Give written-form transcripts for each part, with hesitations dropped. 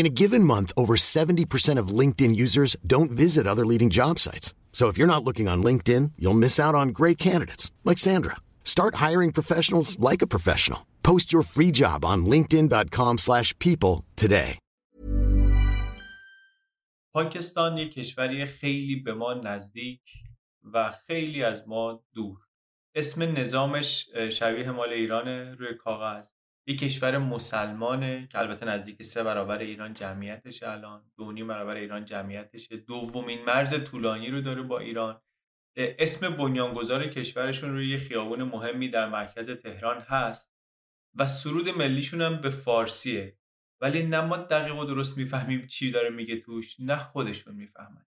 In a given month, over 70% of LinkedIn users don't visit other leading job sites. So if you're not looking on LinkedIn, you'll miss out on great candidates like Sandra. Start hiring professionals like a professional. Post your free job on linkedin.com/people today. پاکستان یک کشوری خیلی به ما نزدیک و خیلی از ما دور. اسم نظامش شبیه مال ایرانه روی کاغذ. یک کشور مسلمانه که البته نزدیک 3 برابر ایران جمعیتش الان، 2.5 برابر ایران جمعیتشه، دومین مرز طولانی رو داره با ایران. اسم بنیانگذار کشورشون روی یه خیابون مهمی در مرکز تهران هست و سرود ملیشون هم به فارسیه، ولی نه ما دقیق و درست میفهمیم چی داره میگه توش، نه خودشون میفهمن،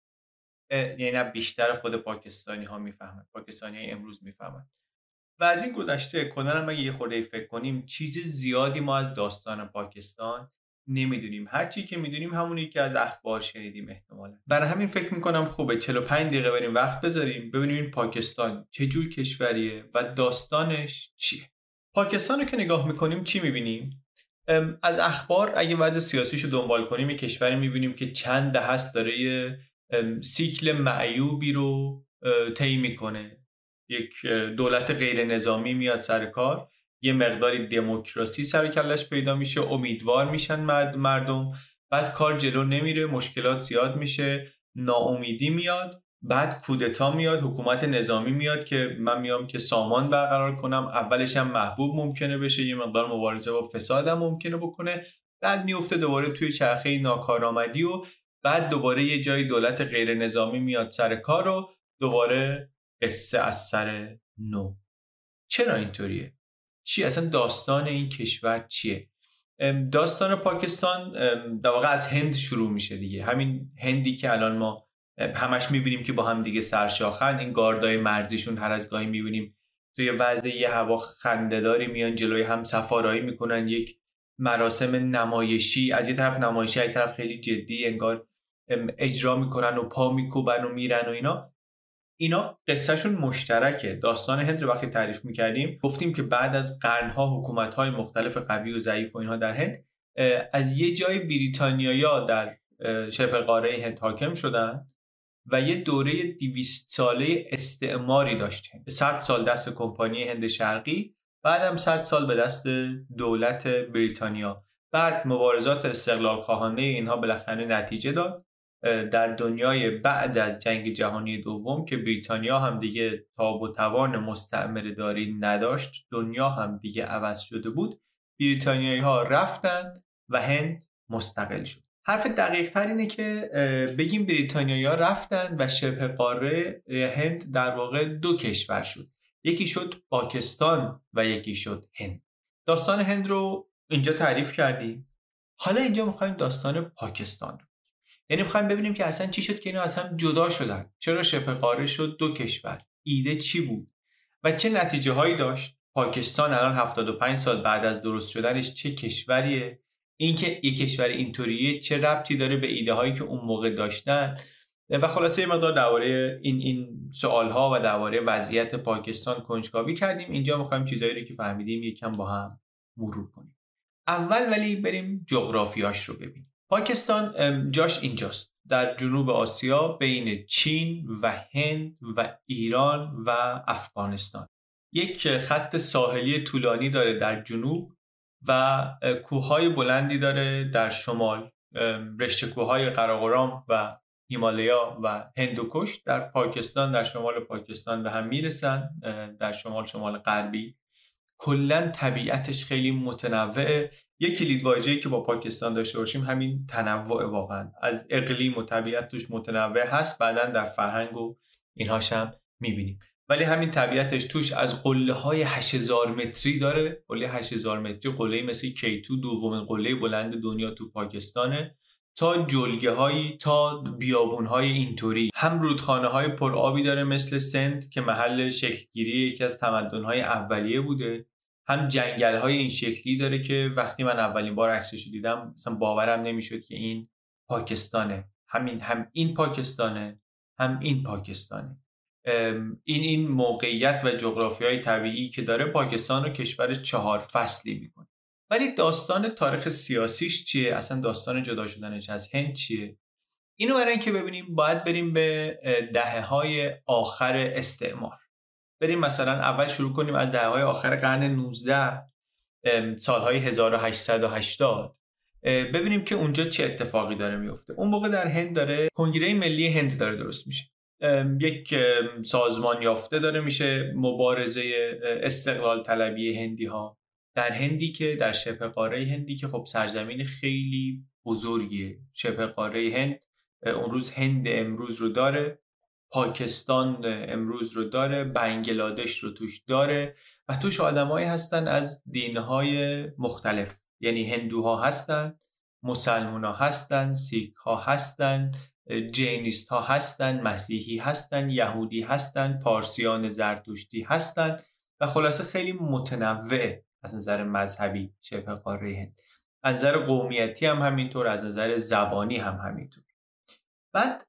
یعنی نه بیشتر خود پاکستانی ها میفهمن، پاکستانی های امروز میفهمن. و از این گذشته کنارم اگه یه خورده فکر کنیم چیز زیادی ما از داستان پاکستان نمیدونیم. هر چی که میدونیم همونی که از اخبار شنیدیم احتمالاً. برای همین فکر میکنم خوبه 45 دقیقه بریم وقت بذاریم ببینیم این پاکستان چه جور کشوریه و داستانش چیه. پاکستان رو که نگاه میکنیم چی میبینیم؟ از اخبار اگه وضع سیاسیش رو دنبال کنیم یه کشوری میبینیم که چند دهه است داره یه سیکل معیوبی رو طی میکنه. یک دولت غیر نظامی میاد سر کار، یه مقداری دموکراسی سر کلش پیدا میشه، امیدوار میشن مردم، بعد کار جلو نمیره، مشکلات زیاد میشه، ناامیدی میاد، بعد کودتا میاد، حکومت نظامی میاد که من میام که سامان برقرار کنم، اولش هم محبوب ممکنه بشه، یه مقدار مبارزه با فساد هم ممکنه بکنه، بعد میفته دوباره توی چرخه ناکارآمدی و بعد دوباره یه جای دولت غیر نظامی میاد سر کار و دوباره قصه از سر نو. چرا اینطوریه؟ چی اصلا داستان این کشور چیه؟ داستان پاکستان در واقع از هند شروع میشه دیگه. همین هندی که الان ما همش میبینیم که با هم دیگه سرشاخند، این گاردای مرزیشون هر از گاهی میبینیم توی وضع یه هوا خنده‌داری میان جلوی هم سفارایی میکنن، یک مراسم نمایشی، از یه طرف نمایشی، از یه طرف خیلی جدی انگار اجرا میکنن و پا میکوبن و میرن و اینا قصهشون مشترکه. داستان هند رو وقتی تعریف میکردیم گفتیم که بعد از قرنها حکومت‌های مختلف قوی و ضعیف و اینها در هند، از یه جای بریتانیایی‌ها در شبه قاره هند حاکم شدن و یه دوره 200 ساله استعماری داشتن. 100 سال دست کمپانی هند شرقی، بعدم 100 سال به دست دولت بریتانیا. بعد مبارزات استقلال خواهانه اینها بالاخره نتیجه داد در دنیای بعد از جنگ جهانی دوم که بریتانیا هم دیگه تاب و توان مستعمره‌داری نداشت، دنیا هم دیگه عوض شده بود، بریتانیایی ها رفتن و هند مستقل شد. حرف دقیق تر اینه که بگیم بریتانیایی ها رفتن و شبه قاره هند در واقع 2 کشور شد، یکی شد پاکستان و یکی شد هند. داستان هند رو اینجا تعریف کردیم، حالا اینجا میخوایم داستان پاکستان، یعنی می‌خوایم ببینیم که اصلا چی شد که اینا از هم جدا شدن، چرا شبه قاره شد 2 کشور، ایده چی بود و چه نتیجه هایی داشت. پاکستان الان 75 سال بعد از درست شدنش چه کشوریه، اینکه یک کشور اینطوریه چه ربطی داره به ایده هایی که اون موقع داشتن و خلاصه ما درباره این سوال ها و درباره وضعیت پاکستان کنجکاوی کردیم. اینجا می‌خوایم چیزایی رو که فهمیدیم یکم با هم مرور کنیم. اول ولی بریم جغرافیاش رو ببینیم. پاکستان جاش اینجاست، در جنوب آسیا بین چین و هند و ایران و افغانستان. یک خط ساحلی طولانی داره در جنوب و کوههای بلندی داره در شمال، رشته کوههای قراقرام و هیمالیا و هندو کوش در پاکستان، در شمال پاکستان به هم میرسن، در شمال غربی. کلا طبیعتش خیلی متنوعه. یک کلید واژه‌ای که با پاکستان داشته باشیم همین تنوع، واقعا از اقلیم و طبیعت توش متنوع هست، بعداً در فرهنگ و اینهاش هم میبینیم، ولی همین طبیعتش توش از قله‌های 8000 متری داره. قله 8000 متری قله‌ای مثل کیتو، دومین قله بلند دنیا تو پاکستانه، تا جلگه‌هایی، تا بیابون‌های اینطوری. هم رودخانه‌های پرآبی داره مثل سند که محل شکل‌گیری یکی از تمدن‌های اولیه بوده، هم جنگل‌های این شکلی داره که وقتی من اولین بار عکسش رو دیدم مثلا باورم نمی‌شد که این پاکستانه. هم این پاکستانه. این موقعیت و جغرافیای طبیعی که داره پاکستان رو کشور 4 فصلی میکنه. ولی داستان تاریخ سیاسیش چیه؟ اصلا داستان جدا شدنش از هند چیه؟ اینو برای اینکه ببینیم باید بریم به دهه‌های آخر استعمار. بریم مثلا اول شروع کنیم از دهه‌های آخر قرن 19، سالهای 1880، ببینیم که اونجا چه اتفاقی داره میفته. اون موقع در هند داره کنگره ملی هند داره درست میشه، یک سازمان یافته داره میشه، مبارزه استقلال طلبی هندی ها در هندی که در شبه قاره هندی که خب سرزمین خیلی بزرگیه. شبه قاره هند اون روز هند امروز رو داره، پاکستان امروز رو داره، بنگلادش رو توش داره و توش آدمایی هستن از دینهای مختلف، یعنی هندوها هستن، مسلمونا هستن، سیکها هستن، جینیست ها هستن، مسیحی هستن، یهودی هستن، پارسیان زرتشتی هستن و خلاصه خیلی متنوعه از نظر مذهبی شبه قاره هند. از نظر قومیتی هم همینطور، از نظر زبانی هم همینطور. بعد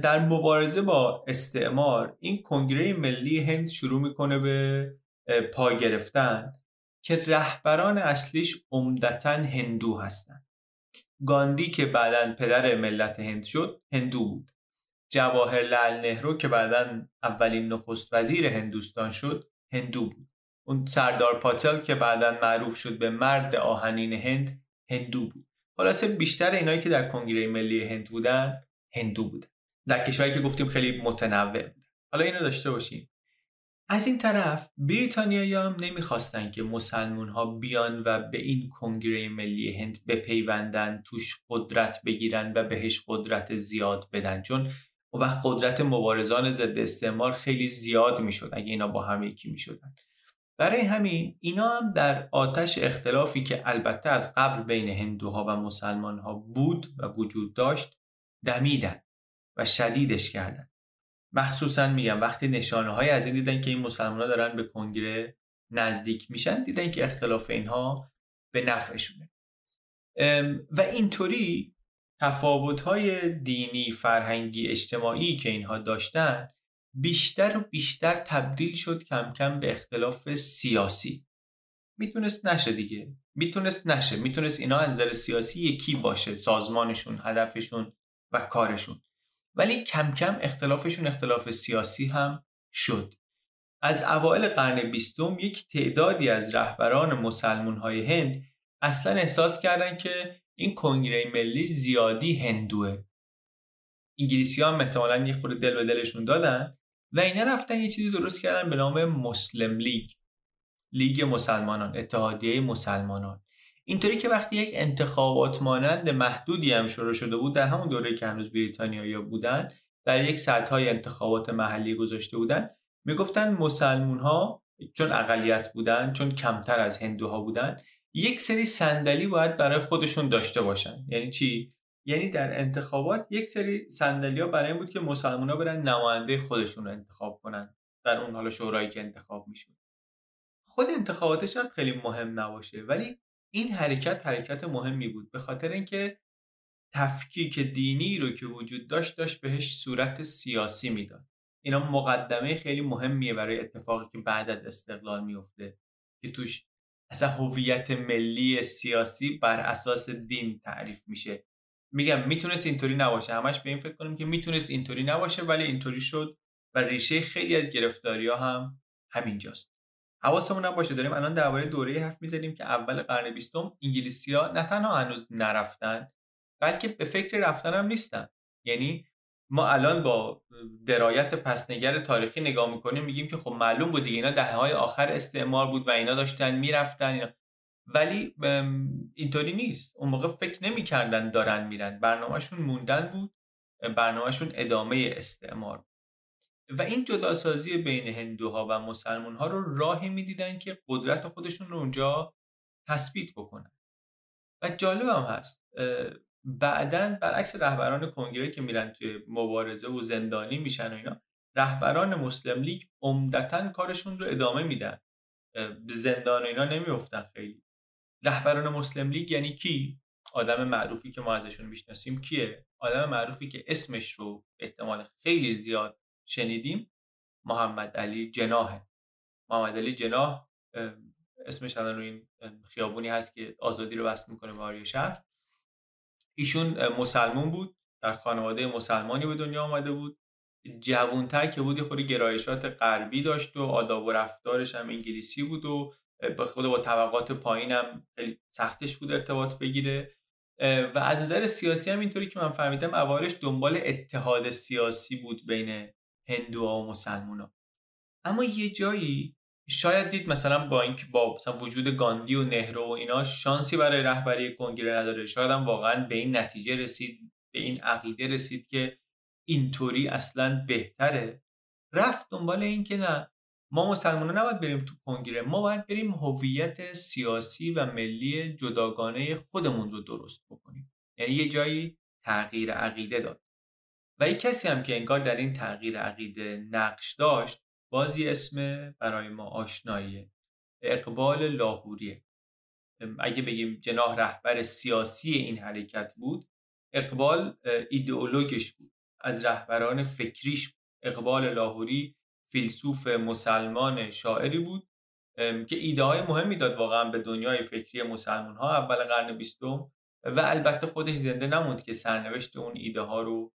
در مبارزه با استعمار این کنگره ملی هند شروع میکنه به پا گرفتن که رهبران اصلیش عمدتاً هندو هستن. گاندی که بعداً پدر ملت هند شد هندو بود، جواهرلال نهرو که بعداً اولین نخست وزیر هندوستان شد هندو بود، اون سردار پاتل که بعداً معروف شد به مرد آهنین هند هندو بود. خلاصه بیشتر اینایی که در کنگره ملی هند بودن هندو بودن، در کشوری که گفتیم خیلی متنوع بود. حالا اینو داشته باشیم. از این طرف بریتانیا هم نمیخواستن که مسلمون ها بیان و به این کنگره ملی هند بپیوندن، توش قدرت بگیرن و بهش قدرت زیاد بدن، چون اون وقت قدرت مبارزان ضد استعمار خیلی زیاد میشد اگه اینا با هم یکی میشدن. برای همین اینا هم در آتش اختلافی که البته از قبل بین هندوها و مسلمان ها بود و وجود داشت دمیدن و شدیدش کردن. مخصوصا میگم وقتی نشانه های از این دیدن که این مسلمان ها دارن به کنگره نزدیک میشن، دیدن که اختلاف اینها به نفعشونه و اینطوری تفاوت های دینی، فرهنگی، اجتماعی که اینها داشتن بیشتر و بیشتر تبدیل شد کم کم به اختلاف سیاسی. میتونست نشه. میتونست اینا از نظر سیاسی یکی باشه، سازمانشون، هدفشون و کارشون، ولی کم کم اختلافشون اختلاف سیاسی هم شد. از اوایل قرن 20 یک تعدادی از رهبران مسلمان‌های هند اصلا احساس کردن که این کنگره ملی زیادی هندوه. انگلیسی‌ها هم احتمالاً یه خورده دل به دلشون دادن و اینا رفتن یه چیزی درست کردن به نام مسلم لیگ، لیگ مسلمانان، اتحادیه مسلمانان. اینطوری که وقتی یک انتخابات مانند محدودی هم شروع شده بود در همون دوره که هنوز بریتانیایی‌ها بودن، در یک سطح‌های انتخابات محلی گذاشته بودن، میگفتن مسلمان‌ها چون اقلیت بودن، چون کمتر از هندوها بودن، یک سری صندلی باید برای خودشون داشته باشن. یعنی چی؟ یعنی در انتخابات یک سری صندلی‌ها برای این بود که مسلمان‌ها برن نماینده خودشون رو انتخاب کنن در اون حالا شورایی که انتخاب می‌شد. خود انتخاباتش هم خیلی مهم نباشه، ولی این حرکت مهمی بود به خاطر اینکه تفکیک دینی رو که وجود داشت بهش صورت سیاسی میداد. اینا مقدمه خیلی مهمیه برای اتفاقی که بعد از استقلال میفته که توش اصلا هویت ملی سیاسی بر اساس دین تعریف میشه. میگم میتونست اینطوری نباشه، همش به این فکر کنیم که میتونست اینطوری نباشه ولی اینطوری شد و ریشه خیلی از گرفتاری‌ها هم همینجاست. حواسمون هم باشه داریم الان درباره دوره حرف می‌زنیم که اول قرن 20 انگلیسی‌ها نه تنها هنوز نرفتن بلکه به فکر رفتن هم نیستن. یعنی ما الان با درایت پسنگر تاریخی نگاه می‌کنیم میگیم که خب معلوم بود دیگه، اینا دهه‌های آخر استعمار بود و اینا داشتن میرفتن اینا. ولی اینطوری نیست. اون موقع فکر نمی‌کردن دارن میرن، برنامه‌شون موندن بود، برنامه‌شون ادامه استعمار بود. و این جداسازی بین هندوها و مسلمان‌ها رو راهی می‌دیدن که قدرت خودشون رو اونجا تثبیت بکنن. و جالب هم هست بعدن برعکس رهبران کنگره که میرن توی مبارزه و زندانی میشن و اینا، رهبران مسلم لیگ عمدتاً کارشون رو ادامه میدن، زندان و اینا نمیافتن. خیلی رهبران مسلم لیگ یعنی کی؟ آدم معروفی که ما ازشون میشناسیم کیه؟ آدم معروفی که اسمش رو به احتمال خیلی زیاد شنیدیم، محمد علی جناحه. محمد علی جناح اسمش الان رو این خیابونی هست که آزادی رو وصل میکنه به آریای شهر. ایشون مسلمان بود، در خانواده مسلمانی به دنیا آمده بود، جوانتر که بود خود گرایشات غربی داشت و آداب و رفتارش هم انگلیسی بود و خود با طبقات پایین هم خیلی سختش بود ارتباط بگیره. و از نظر سیاسی هم اینطوری که من فهمیدم اوایلش دنبال اتحاد سیاسی بود بین هندوها و مسلمان‌ها. اما یه جایی شاید دید مثلا با اینکه با مثلا وجود گاندی و نهرو و اینا شانسی برای رهبری کنگره نداره، شاید هم واقعا به این نتیجه رسید، به این عقیده رسید که اینطوری اصلا بهتره. رفت دنبال این که نه، ما مسلمان‌ها نباید بریم تو کنگره، ما باید بریم هویت سیاسی و ملی جداگانه خودمون رو درست بکنیم. یعنی یه جایی تغییر عقیده داد. و یک کسی هم که انگار در این تغییر عقیده نقش داشت بازی اسم برای ما آشناییه، اقبال لاهوریه. اگه بگیم جناح رهبر سیاسی این حرکت بود، اقبال ایدئولوگش بود، از رهبران فکریش بود. اقبال لاهوری فیلسوف مسلمان شاعری بود که ایده های مهمی داد واقعا به دنیای فکری مسلمان ها اول قرن بیستم و البته خودش زنده نموند که سرنوشت اون ایده ها رو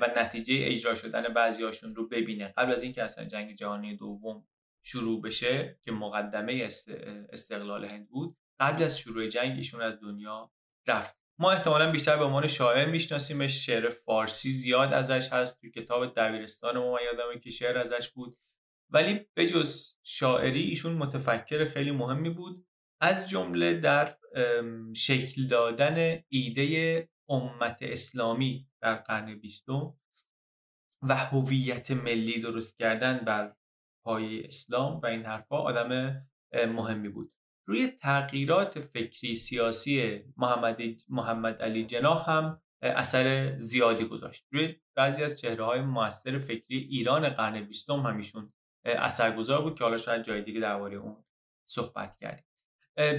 و نتیجه اجرا شدن بعضی هاشون رو ببینه. قبل از اینکه اصلا جنگ جهانی دوم شروع بشه که مقدمه استقلال هند بود، قبل از شروع جنگ ایشون از دنیا رفت. ما احتمالاً بیشتر به عنوان شاعر میشناسیمش، شعر فارسی زیاد ازش هست، تو کتاب دبیرستان ما یادمه که شعر ازش بود. ولی بجز شاعری ایشون متفکر خیلی مهمی بود، از جمله در شکل دادن ایده امت اسلامی در قرن 20 و هویت ملی درست کردن بر پایه اسلام و این حرفا آدم مهمی بود. روی تغییرات فکری سیاسی محمد علی جناح هم اثر زیادی گذاشت. روی بعضی از چهره‌های مؤثر فکری ایران قرن 20 هم ایشون اثرگذار بود که حالا شاید جای دیگه درباره اون صحبت کردیم.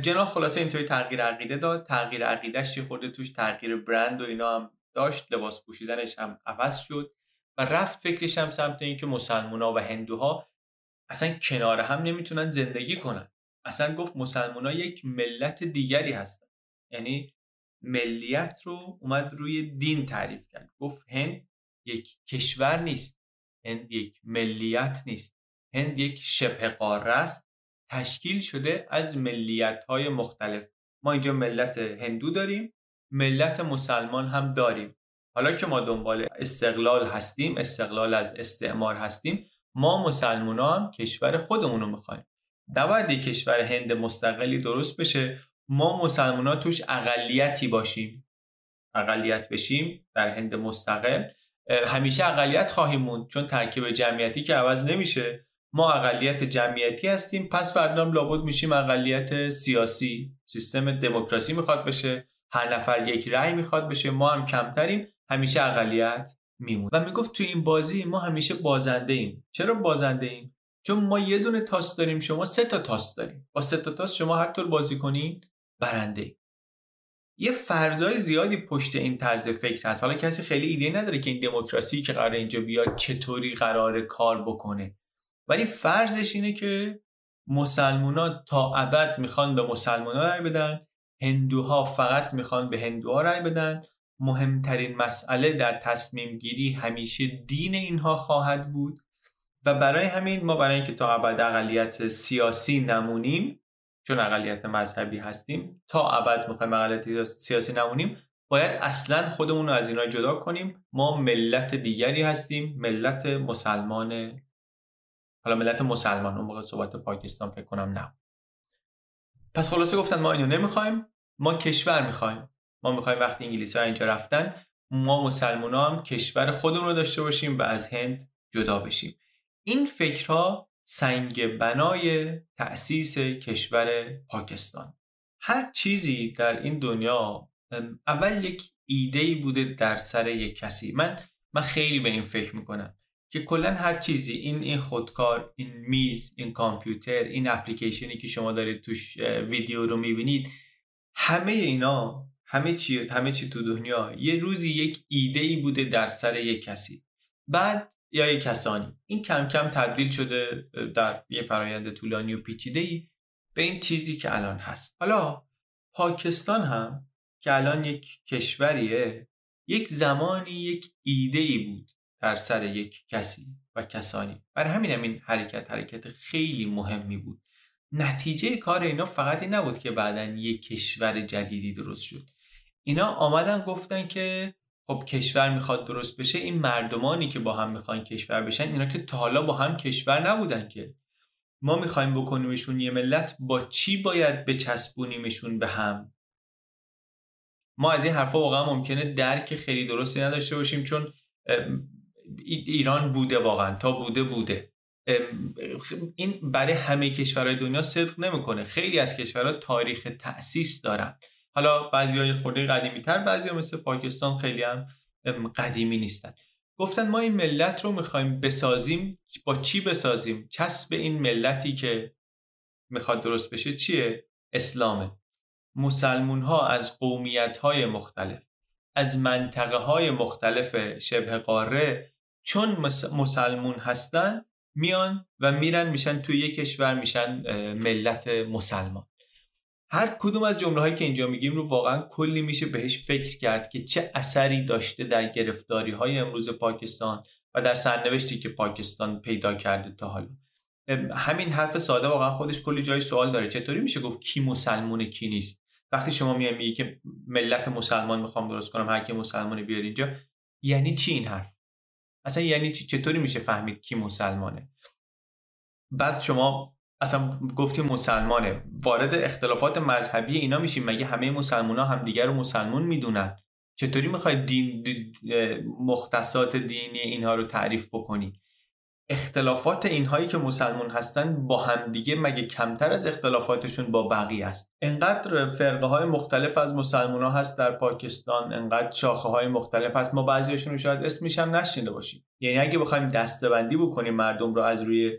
جناح خلاصه اینطوری تغییر عقیده داد. تغییر عقیده‌اش خورده توش تغییر برند و اینا هم داشت، لباس پوشیدنش هم عوض شد و رفت فکرش هم سمت این که مسلمان‌ها و هندوها اصلا کنار هم نمیتونن زندگی کنن. اصلا گفت مسلمان‌ها یک ملت دیگری هستن. یعنی ملیت رو اومد روی دین تعریف کرد. گفت هند یک کشور نیست، هند یک ملیت نیست، هند یک شبه قاره است تشکیل شده از ملیت‌های مختلف. ما اینجا ملت هندو داریم، ملت مسلمان هم داریم. حالا که ما دنبال استقلال هستیم، استقلال از استعمار هستیم، ما مسلمان‌ها هم کشور خودمون رو می‌خوایم. نباید یک کشور هند مستقلی درست بشه، ما مسلمان‌ها توش اقلیتی باشیم. اقلیت بشیم در هند مستقل، همیشه اقلیت خواهیم موند چون ترکیب جمعیتی که عوض نمیشه. ما اقلیت جمعیتی هستیم، پس فردا لابد میشیم اقلیت سیاسی. سیستم دموکراسی میخواد بشه، هر نفر یک رأی میخواد بشه، ما هم کمتریم، همیشه اقلیت میمونه. و میگفت تو این بازی ما همیشه بازنده ایم. چرا بازنده ایم؟ چون ما یه دونه تاس داریم، شما 3 تا تاس داریم. با 3 تا تاس شما هر طور بازی کنین برنده ایم. یه فرضای زیادی پشت این طرز فکر هست. حالا کسی خیلی ایده نداره که این دموکراسی که قراره اینجا بیاد چطوری قراره کار بکنه. ولی فرضش اینه که مسلمان‌ها تا ابد میخوان به مسلمان‌ها رای بدن، هندوها فقط میخوان به هندوها رای بدن، مهمترین مسئله در تصمیم گیری همیشه دین اینها خواهد بود و برای همین ما برای اینکه تا ابد اقلیت سیاسی نمونیم، چون اقلیت مذهبی هستیم، تا ابد میخوایم اقلیت سیاسی نمونیم، باید اصلا خودمون رو از اینا جدا کنیم. ما ملت دیگری هستیم، ملت مسلمان. حالا ملت مسلمان اون موقع صحبت پاکستان فکر کنم نه. پس خلاصه گفتن ما اینو نمیخوایم، ما کشور میخوایم. ما میخوایم وقتی انگلیسی‌ها اینجا رفتن ما مسلمان‌ها هم کشور خودمون رو داشته باشیم و از هند جدا بشیم. این فکرها سنگ بنای تأسیس کشور پاکستان. هر چیزی در این دنیا اول یک ایده‌ای بوده در سر یک کسی. من خیلی به این فکر میکنم که کلا هر چیزی، این خودکار، این میز، این کامپیوتر، این اپلیکیشنی که شما دارید توش ویدیو رو میبینید، همه اینا، همه چی تو دنیا یه روزی یک ایده‌ای بوده در سر یک کسی بعد یا یک کسانی. این کم کم تبدیل شده در یه فرایند طولانی و پیچیده‌ای به این چیزی که الان هست. حالا پاکستان هم که الان یک کشوریه، یک زمانی یک ایده‌ای بود در سر یک کسی و کسانی. برای همینم این حرکت خیلی مهمی بود. نتیجه کار اینا فقط این نبود که بعدن یک کشور جدیدی درست شد. اینا آمدن گفتن که خب کشور میخواد درست بشه، این مردمانی که با هم میخوان کشور بشن، اینا که تا حالا با هم کشور نبودن، که ما میخوایم بکنیمشون یه ملت، با چی باید بچسبونیمشون به هم؟ ما از این حرفا واقعا ممکنه درک خیلی درستی نداشته باشیم، چون ایران بوده، واقعا تا بوده این برای همه کشورهای دنیا صدق نمیکنه. خیلی از کشورها تاریخ تأسیس دارن، حالا بعضی‌های خورده قدیمی‌تر، بعضی‌ها مثل پاکستان خیلی هم قدیمی نیستن. گفتن ما این ملت رو می‌خوایم بسازیم، با چی بسازیم؟ چسب این ملتی که می‌خواد درست بشه چیه؟ اسلامه. مسلمان‌ها از قومیت‌های مختلف، از منطقه‌های مختلف شبه قاره، چون مسلمان هستن میان و میرن میشن توی یک کشور، میشن ملت مسلمان. هر کدوم از جمله‌هایی که اینجا میگیم رو واقعا کلی میشه بهش فکر کرد که چه اثری داشته در گرفتاری‌های امروز پاکستان و در سرنوشتی که پاکستان پیدا کرده تا حالا. همین حرف ساده واقعا خودش کلی جای سوال داره. چطوری میشه گفت کی مسلمونه کی نیست؟ وقتی شما میگی که ملت مسلمان میخوام درست کنم، هر کی مسلمانه بیار اینجا، یعنی چی این حرف؟ اصلا یعنی چی؟ چطوری میشه فهمید کی مسلمانه؟ بعد شما اصلا گفتیم مسلمانه، وارد اختلافات مذهبی اینا میشیم. مگه همه مسلمان‌ها همدیگر رو مسلمان میدونن؟ چطوری میخواید مختصات دینی اینها رو تعریف بکنی؟ اختلافات اینهایی که مسلمان هستن با همدیگه مگه کمتر از اختلافاتشون با بقیه است؟ انقدر فرقه های مختلف از مسلمان‌ها هست در پاکستان، انقدر شاخه های مختلف هست، ما بعضیشون رو شاید اسمش هم نشنیده باشیم. یعنی اگه بخوایم دسته‌بندی بکنیم مردم رو از روی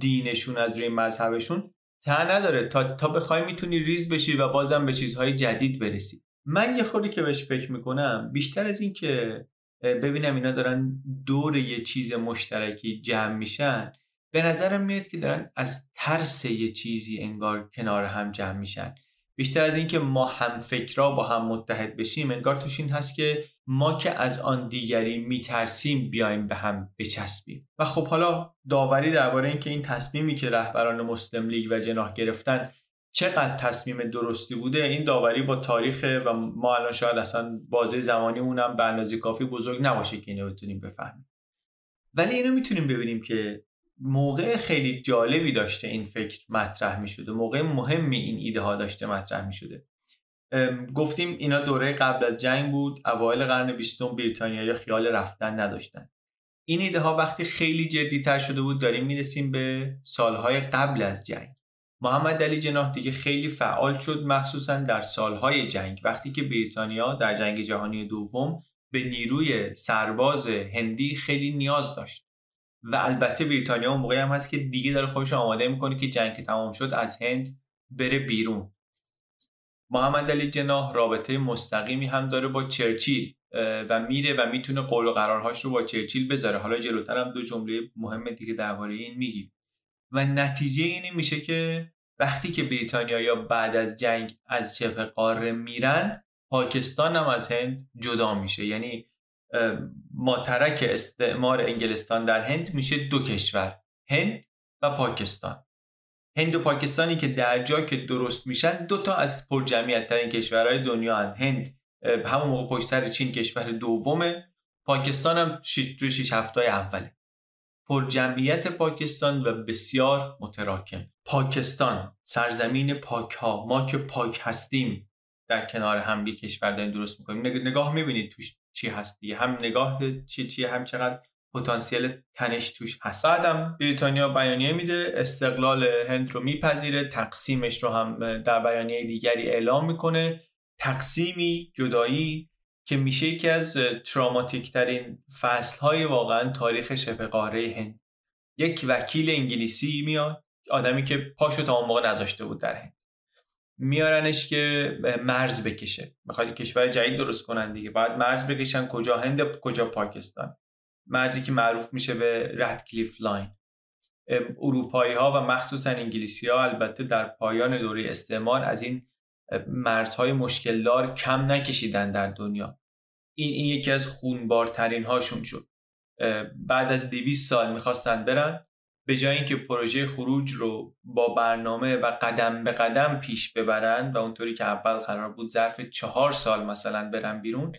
دینشون، از روی مذهبشون، ته نداره. تا بخوای میتونی ریز بشی و بازم به چیزهای جدید برسی. من یه خوری که بهش فکر میکنم، بیشتر از این که ببینم اینا دارن دور یه چیز مشترکی جمع میشن، به نظرم میاد که دارن از ترس یه چیزی انگار کنار هم جمع میشن. بیشتر از این که ما هم فکرا با هم متحد بشیم، انگار توش این هست که ما که از آن دیگری میترسیم بیایم به هم بچسبیم. و خب حالا داوری درباره این که این تصمیمی که رهبران مسلم لیگ و جناح گرفتن چقدر تصمیم درستی بوده، این داوری با تاریخ و ما الان شاید اصلا بازه زمانیمون هم به اندازه کافی بزرگ نباشه که اینو بتونیم بفهمیم. ولی اینو میتونیم ببینیم که موقع خیلی جالبی داشته این فکر مطرح می شده، موقع مهمی این ایده ها داشته مطرح می شده. گفتیم اینا دوره قبل از جنگ بود، اوایل قرن 20 بریتانیایی خیال رفتن نداشتن. این ایده ها وقتی خیلی جدی‌تر شده بود، داریم میرسیم به سالهای قبل از جنگ. محمد علی جناح دیگه خیلی فعال شد، مخصوصا در سالهای جنگ، وقتی که بریتانیا در جنگ جهانی دوم به نیروی سرباز هندی خیلی نیاز داشت. و البته بریتانیا اون موقعی هم هست که دیگه داره خودش آماده میکنه که جنگ تمام شد از هند بره بیرون. محمد علی جناح رابطه مستقیمی هم داره با چرچیل و میره و میتونه قول و قرارهاش رو با چرچیل بذاره. حالا جلوتر هم دو جمله مهم دیگه درباره این میگیم. و نتیجه این میشه که وقتی که بریتانیایا بعد از جنگ از شبه قاره میرن، پاکستان هم از هند جدا میشه، یعنی ماترک استعمار انگلستان در هند میشه دو کشور، هند و پاکستان. هند و پاکستانی که در جا که درست میشن دو تا از پرجمعیت ترین کشورهای دنیا هستند. هند همون موقع پشت سر چین کشور دومه، پاکستان هم توی 6 هفته‌های اوله. پرجمعیت پاکستان و بسیار متراکم. پاکستان سرزمین پاک‌ها، ما که پاک هستیم در کنار هم یک کشور داریم درست می‌کنیم. نگاه می‌بینید توش چی هست دیگه، هم نگاه چیه هم چقدر پتانسیل تنش توش هست. بعدم بریتانیا بیانیه میده، استقلال هند رو میپذیره، تقسیمش رو هم در بیانیه دیگری اعلام میکنه، تقسیمی جدایی که میشه یکی از تراماتیک ترین فصلهای واقعا تاریخ شبه قاره هند. یک وکیل انگلیسی میاد، آدمی که پاشو تا اون موقع نذاشته بود در هند، میارنش که مرز بکشه، میخواد کشور جدید درست کنن دیگه، باید مرز بکشن، کجا هند کجا پاکستان، مرزی که معروف میشه به رادکلیف لاین. اروپایی ها و مخصوصا انگلیسی ها البته در پایان دوره استعمار از این مرزهای مشکلدار کم نکشیدن در دنیا. این یکی از خونبارترین هاشون شد. بعد از 200 سال میخواستن برن، به جای اینکه پروژه خروج رو با برنامه و قدم به قدم پیش ببرن و اونطوری که اول قرار بود ظرف 4 سال مثلا برن بیرون،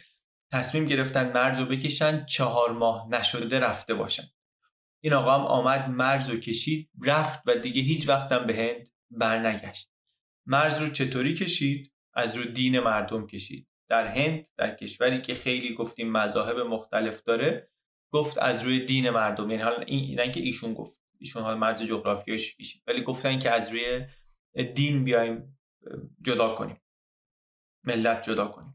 تصمیم گرفتن مرز رو بکشن، 4 ماه نشده رفته باشن. این آقا هم آمد مرز رو کشید، رفت و دیگه هیچ وقتم به هند برنگشت. مرز رو چطوری کشید؟ از رو دین مردم کشید. در هند، در کشوری که خیلی گفتیم مذاهب مختلف داره، گفت از روی دین مردم، یعنی حالا این که ایشون گفت، ایشون حالا مرز جغرافیایش ایشون، ولی گفتن که از روی دین بیایم جدا کنیم، ملت جدا کنیم.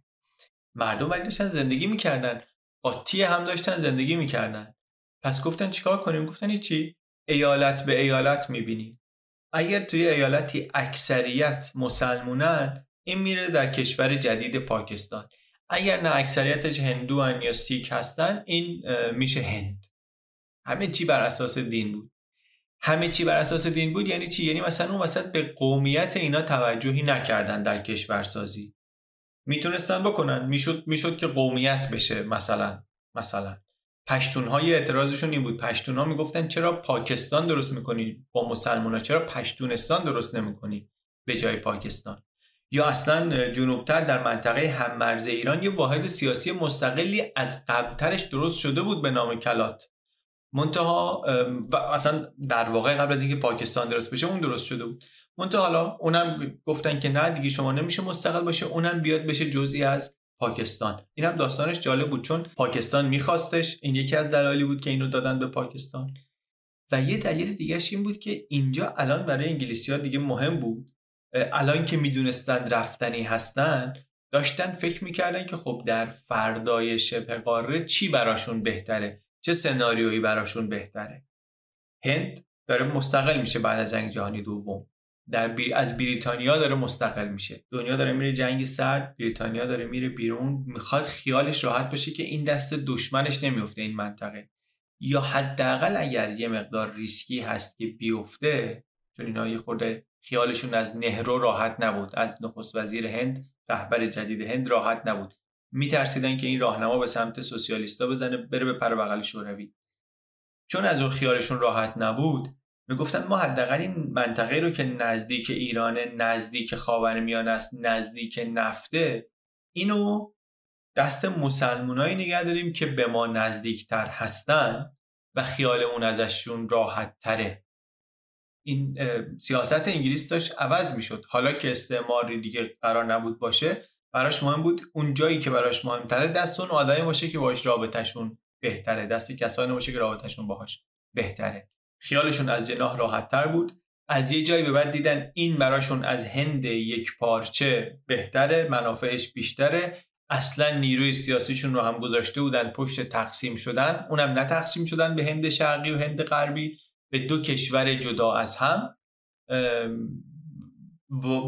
مردم ولی داشتن زندگی میکردن، قاطی هم داشتن زندگی میکردن. پس گفتن چیکار کنیم؟ گفتن هیچی، ایالت به ایالت میبینیم. اگر توی ایالتی اکثریت مسلمونن، این میره در کشور جدید پاکستان. اگر نه اکثریتش هندوان یا سیک هستن، این میشه هند. همه چی بر اساس دین بود. همه چی بر اساس دین بود یعنی چی؟ یعنی مثلا اون وسط به قومیت اینا توجهی نکردن در کشورسازی. میتونستن بکنن، میشد که قومیت بشه. مثلا پشتون‌ها اعتراضشون این بود، پشتون‌ها میگفتن چرا پاکستان درست میکنی با مسلمان‌ها، چرا پشتونستان درست نمیکنی به جای پاکستان؟ یا اصلا جنوبتر در منطقه هم مرز ایران یه واحد سیاسی مستقلی از قبلترش درست شده بود به نام کلات، منتها و اصلا در واقع قبل از اینکه پاکستان درست بشه اون درست شده بود. منتها حالا اونم گفتن که نه دیگه شما نمیشه مستقل باشه، اونم بیاد بشه جزئی از پاکستان. این هم داستانش جالب بود چون پاکستان میخواستش، این یکی از دلایلی بود که اینو دادن به پاکستان. و یه دلیل دیگهش این بود که اینجا الان برای انگلیسی‌ها دیگه مهم بود، الان که میدونستن رفتنی هستن، داشتن فکر میکردن که خب در فردای شبه قاره چی براشون بهتره، چه سناریویی براشون بهتره. هند داره مستقل میشه بعد از جنگ جهانی دوم، از بریتانیا داره مستقل میشه، دنیا داره میره جنگ سرد، بریتانیا داره میره بیرون، میخواد خیالش راحت باشه که این دست دشمنش نمیفته این منطقه، یا حداقل اگر یه مقدار ریسکی هست که بیفته، چون اینا یه خورده خیالشون از نهرو راحت نبود، از نخست وزیر هند، رهبر جدید هند راحت نبود، میترسیدن که این راهنما به سمت سوسیالیستا بزنه، بره به پر بغل شوروی. چون از اون خیالشون راحت نبود، میگفتن ما حداقل این منطقه رو که نزدیک ایرانه، نزدیک خاورمیانه است، نزدیک نفته، اینو دست مسلمانایی نگه داریم که به ما نزدیکتر هستن و خیالمون ازشون راحت تره. این سیاست انگلیس داشت عوض میشد. حالا که استعماری دیگه قرار نبود باشه، براش مهم بود اون جایی که براش مهمتره دست اون آدمی باشه که باهاش رابطه‌شون بهتره، دست کسانی باشه که رابطه‌شون باهاش بهتره. خیالشون از جناح راحت تر بود. از یه جایی به بعد دیدن این براشون از هند یک پارچه بهتره، منافعش بیشتره، اصلا نیروی سیاسیشون رو هم گذاشته بودن پشت تقسیم شدن، اونم نه تقسیم شدن به هند شرقی و هند غربی، به دو کشور جدا از هم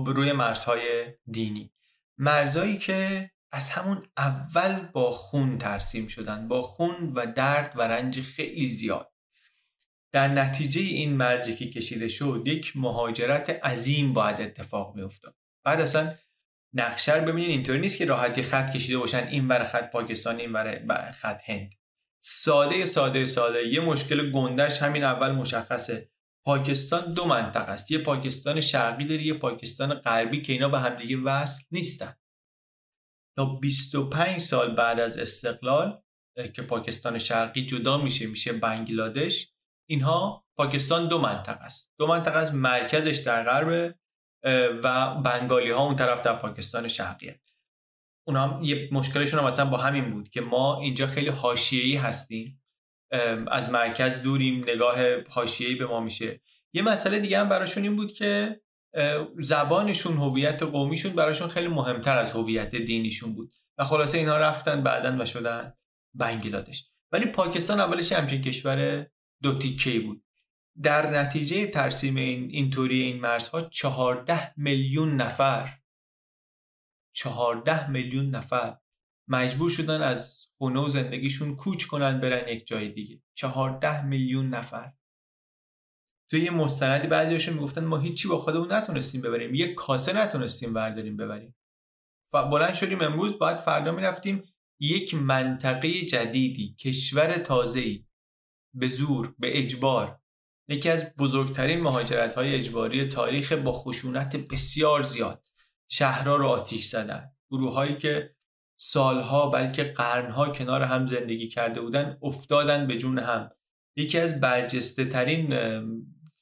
روی مرزهای دینی، مرزایی که از همون اول با خون ترسیم شدن، با خون و درد و رنج خیلی زیاد. در نتیجه این مرزی که کشیده شد، یک مهاجرت عظیم باید اتفاق می افتاد. بعد اصلا نقشه رو ببینید اینطوری نیست که راحتی خط کشیده باشن این ور خط پاکستان این ور خط هند. ساده ساده ساده یه مشکل گندش همین اول مشخصه. پاکستان دو منطقه است، یه پاکستان شرقی داره یه پاکستان غربی که اینا به هم دیگه وصل نیستن. تا 25 سال بعد از استقلال که پاکستان شرقی جدا میشه بنگلادش، اینها پاکستان دو منطقه است. دو منطقه است، مرکزش در غرب و بنگالی ها اون طرف در پاکستان شرقیه. اونا هم یه مشکلشون هم مثلا با همین بود که ما اینجا خیلی حاشیه‌ای هستیم، از مرکز دوریم، نگاه حاشیه‌ای به ما میشه. یه مسئله دیگه هم براشون این بود که زبانشون، هویت قومیشون براشون خیلی مهمتر از هویت دینیشون بود و خلاصه اینا رفتن بعدن و شدن بنگلادش. ولی پاکستان اولش همچین کشور دو تیکه‌ای بود. در نتیجه ترسیم این مرزها 14 میلیون نفر مجبور شدن از خونه و زندگیشون کوچ کنن برن یک جای دیگه. 14 میلیون نفر. توی یه مستندی بعضی‌هاشون میگفتن ما هیچی با خودمون نتونستیم ببریم، یک کاسه نتونستیم ورداریم ببریم. بلند شدیم امروز باید فردا میرفتیم یک منطقه جدیدی، کشور تازه‌ای به زور، به اجبار. یکی از بزرگترین مهاجرت‌های اجباری تاریخ، با خشونت بسیار زیاد. شهرها رو آتیش زدن. گروه‌هایی که سالها بلکه قرنها کنار هم زندگی کرده بودن افتادن به جون هم. یکی از برجسته‌ترین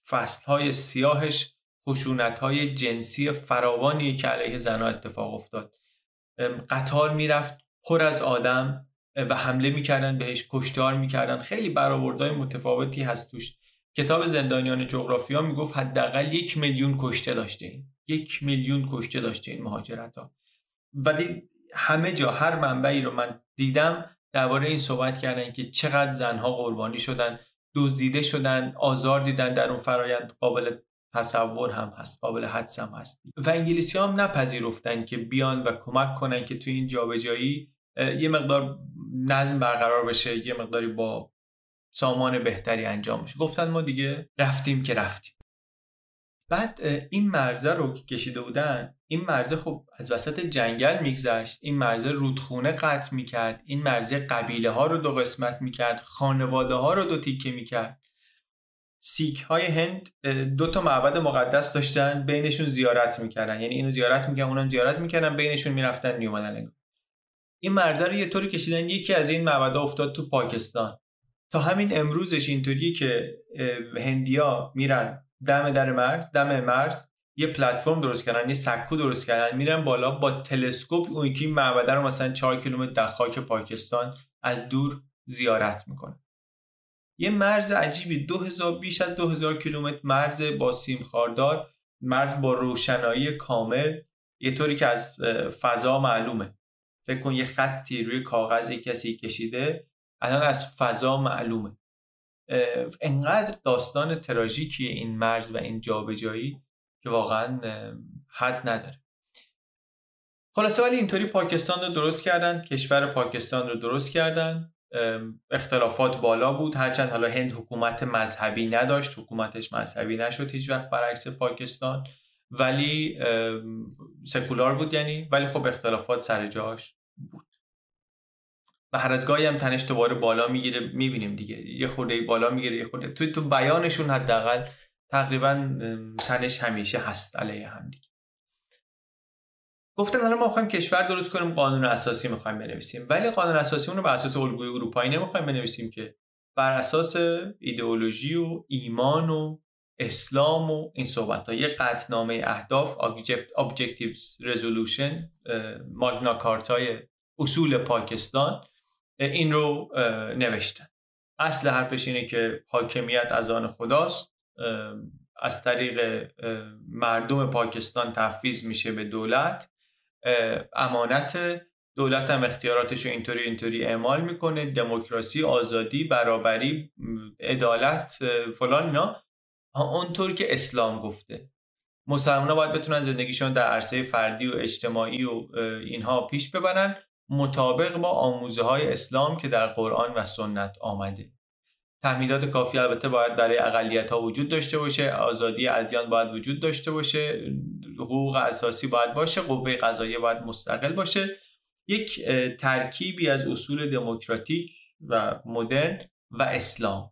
فصل‌های سیاهش خشونت‌های جنسی فراوانی که علیه زن‌ها اتفاق افتاد. قطار میرفت پر از آدم و حمله میکردن بهش، کشتار میکردن. خیلی برآوردهای متفاوتی هست توش. کتاب زندانیان جغرافیا میگفت حداقل 1 میلیون کشته داشته این. 1 میلیون کشته داشته این مهاجرت‌ها. ولی همه جا هر منبعی رو من دیدم درباره این صحبت کردن که چقدر زنها قربانی شدن، دزدیده شدن، آزار دیدن در اون فرایند. قابل تصور هم هست، قابل حدس هم هست. و انگلیسی هم نپذیرفتن که بیان و کمک کنن که توی این جابجایی یه مقدار نظم برقرار بشه، یه مقداری با سامان بهتری انجام بشه. گفتن ما دیگه رفتیم که رفتیم. بعد این مرزه رو که کشیده بودن، این مرزه خب از وسط جنگل میگذشت، این مرزه رودخونه قطع میکرد، این مرزه قبیله ها رو دو قسمت میکرد، خانواده ها رو دو تیکه میکرد. سیک های هند 2 معبد مقدس داشتن، بینشون زیارت میکردن، یعنی اینو زیارت میکردن اونم زیارت میکردن، بینشون میرفتن میومدن. این مرزه رو یه طوری کشیدن یکی از این معبدها افتاد تو پاکستان. تا همین امروزش اینطوریه که هندیا میرن دم مرز یه پلتفرم درست کردن، یه سکو درست کردن، میرن بالا با تلسکوپ اون یکی معبد رو مثلا 4 کیلومتر در خاک پاکستان از دور زیارت میکنن. یه مرز عجیبی، 2000 کیلومتر مرز با سیم خاردار، مرز با روشنایی کامل، یه طوری که از فضا معلومه. فکر کن یه خطی روی کاغذی کسی کشیده، الان از فضا معلومه. انقدر داستان تراژیکی این مرز و این جابجایی که واقعا حد نداره. خلاصه ولی اینطوری پاکستان رو درست کردن، کشور پاکستان رو درست کردن. اختلافات بالا بود، هرچند حالا هند حکومت مذهبی نداشت، حکومتش مذهبی نشد هیچ وقت برعکس پاکستان، ولی سکولار بود یعنی، ولی خب اختلافات سر جاش بود. و هر از گاهی هم تنش دوباره بالا میگیره، میبینیم دیگه یه خورده بالا میگیره یه خورده. تو بیانشون حداقل تقریبا تنش همیشه هست علیه هم دیگه. گفتن حالا ما می‌خوایم کشور درست کنیم، قانون اساسی می‌خوایم بنویسیم، ولی قانون اساسی اون رو بر اساس الگوی اروپایی نمی‌خوایم بنویسیم که، بر اساس ایدئولوژی و ایمان و اسلام و این صحبت‌ها. یه قطعنامه اهداف، objectives resolution، ماگنا کارتای اصول پاکستان، این رو نوشتن. اصل حرفش اینه که حاکمیت از آن خداست، از طریق مردم پاکستان تفویض میشه به دولت، امانت دولت هم اختیاراتش رو اینطوری اعمال میکنه، دموکراسی، آزادی، برابری، عدالت، فلان اینا، اونطور که اسلام گفته. مسلمان‌ها باید بتونن زندگیشون در عرصه فردی و اجتماعی و اینها پیش ببرن مطابق با آموزه‌های اسلام که در قرآن و سنت آمده. تعمیدات کافی البته باید برای اقلیت‌ها وجود داشته باشه، آزادی ادیان باید وجود داشته باشه، حقوق اساسی باید باشه، قوه قضاییه باید مستقل باشه. یک ترکیبی از اصول دموکراتیک و مدرن و اسلام.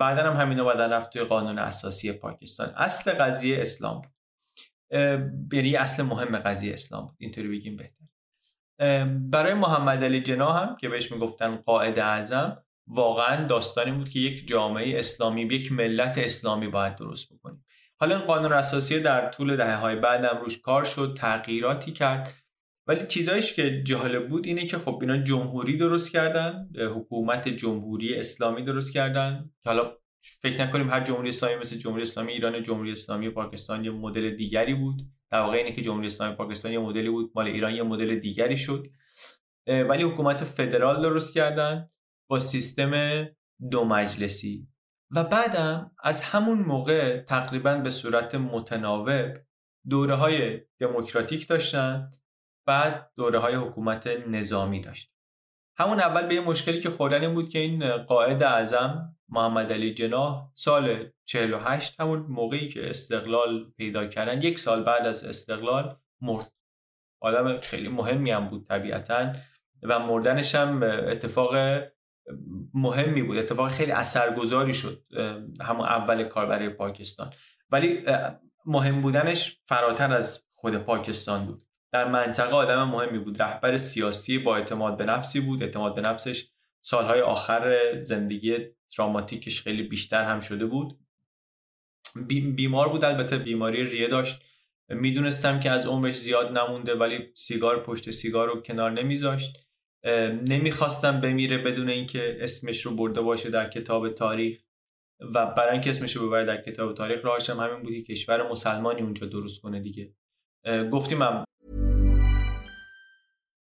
بعدن هم همینا بعدن رفت توی قانون اساسی پاکستان. اصل قضیه اسلام بود. یعنی اصل مهم قضیه اسلام بود. اینطوری بگیم بهتر. برای محمد علی جناح هم که بهش میگفتن قائد اعظم، واقعا داستانی بود که یک جامعه اسلامی، یک ملت اسلامی باید درست بکنیم. حالا این قانون اساسی در طول دهه‌های بعد هم روش کار شد، تغییراتی کرد، ولی چیزایش که جالب بود اینه که خب اینا جمهوری درست کردن، حکومت جمهوری اسلامی درست کردن که حالا فکر نکنیم هر جمهوری اسلامی مثل جمهوری اسلامی ایران، جمهوری اسلامی پاکستان یه مدل دیگری بود. در واقع اینه که جمهوری اسلامی پاکستان یه مدلی بود، مال ایران یه مدل دیگری شد. ولی حکومت فدرال درست کردن با سیستم دو مجلسی و بعدم از همون موقع تقریبا به صورت متناوب دوره‌های دموکراتیک داشتن، بعد دوره‌های حکومت نظامی داشت. همون اول به یه مشکلی که خوردن این بود که این قائد اعظم محمد علی جناح سال 48 همون موقعی که استقلال پیدا کردن، یک سال بعد از استقلال مرد. آدم خیلی مهمی هم بود طبیعتاً و مردنش هم اتفاق مهمی بود، اتفاق خیلی اثرگذاری شد همون اول کار برای پاکستان، ولی مهم بودنش فراتر از خود پاکستان بود. در منطقه آدم مهمی بود، رهبر سیاسی با اعتماد به نفسی بود. اعتماد به نفسش سالهای آخر زندگی تراماتیکش خیلی بیشتر هم شده بود. بیمار بود، البته بیماری ریه داشت. میدونستم که از عمرش زیاد نمونده ولی سیگار پشت سیگار رو کنار نمیذاشت. نمیخواستم بمیره بدون اینکه اسمش رو برده باشه در کتاب تاریخ و برای اینکه اسمش رو ببره در کتاب تاریخ راهش هم همین بودی کشور مسلمانی اونجا درست کنه دیگه. گفتیم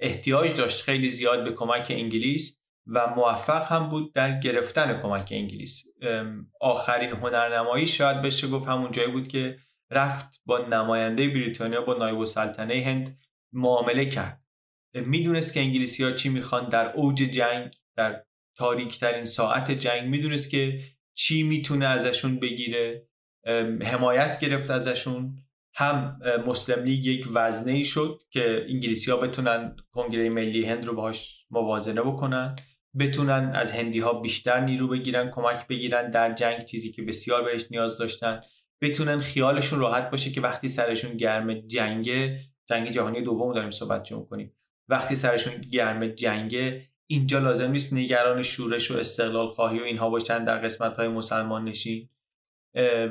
احتیاج داشت خیلی زیاد به کمک انگلیس و موفق هم بود در گرفتن کمک انگلیس. آخرین هنرنمایی شاید بشه گفت همون جایی بود که رفت با نماینده بریتانیا با نایب السلطنه هند معامله کرد. میدونست که انگلیسی‌ها چی میخوان در اوج جنگ، در تاریکترین ساعت جنگ، میدونست که چی میتونه ازشون بگیره. حمایت گرفت ازشون. هم مسلم لیگ یک وزنه‌ای شد که انگلیسی‌ها بتونن کنگره ملی هند رو باهاش موازنه بکنن، بتونن از هندی‌ها بیشتر نیرو بگیرن، کمک بگیرن در جنگ، چیزی که بسیار بهش نیاز داشتن. بتونن خیالشون راحت باشه که وقتی سرشون گرم جنگ جهانی دوم داریم صحبت می‌کنیم، وقتی سرشون گرم جنگ اینجا لازم نیست نگران شورش و استقلال خواهی و اینها باشن در قسمت‌های مسلمان نشین.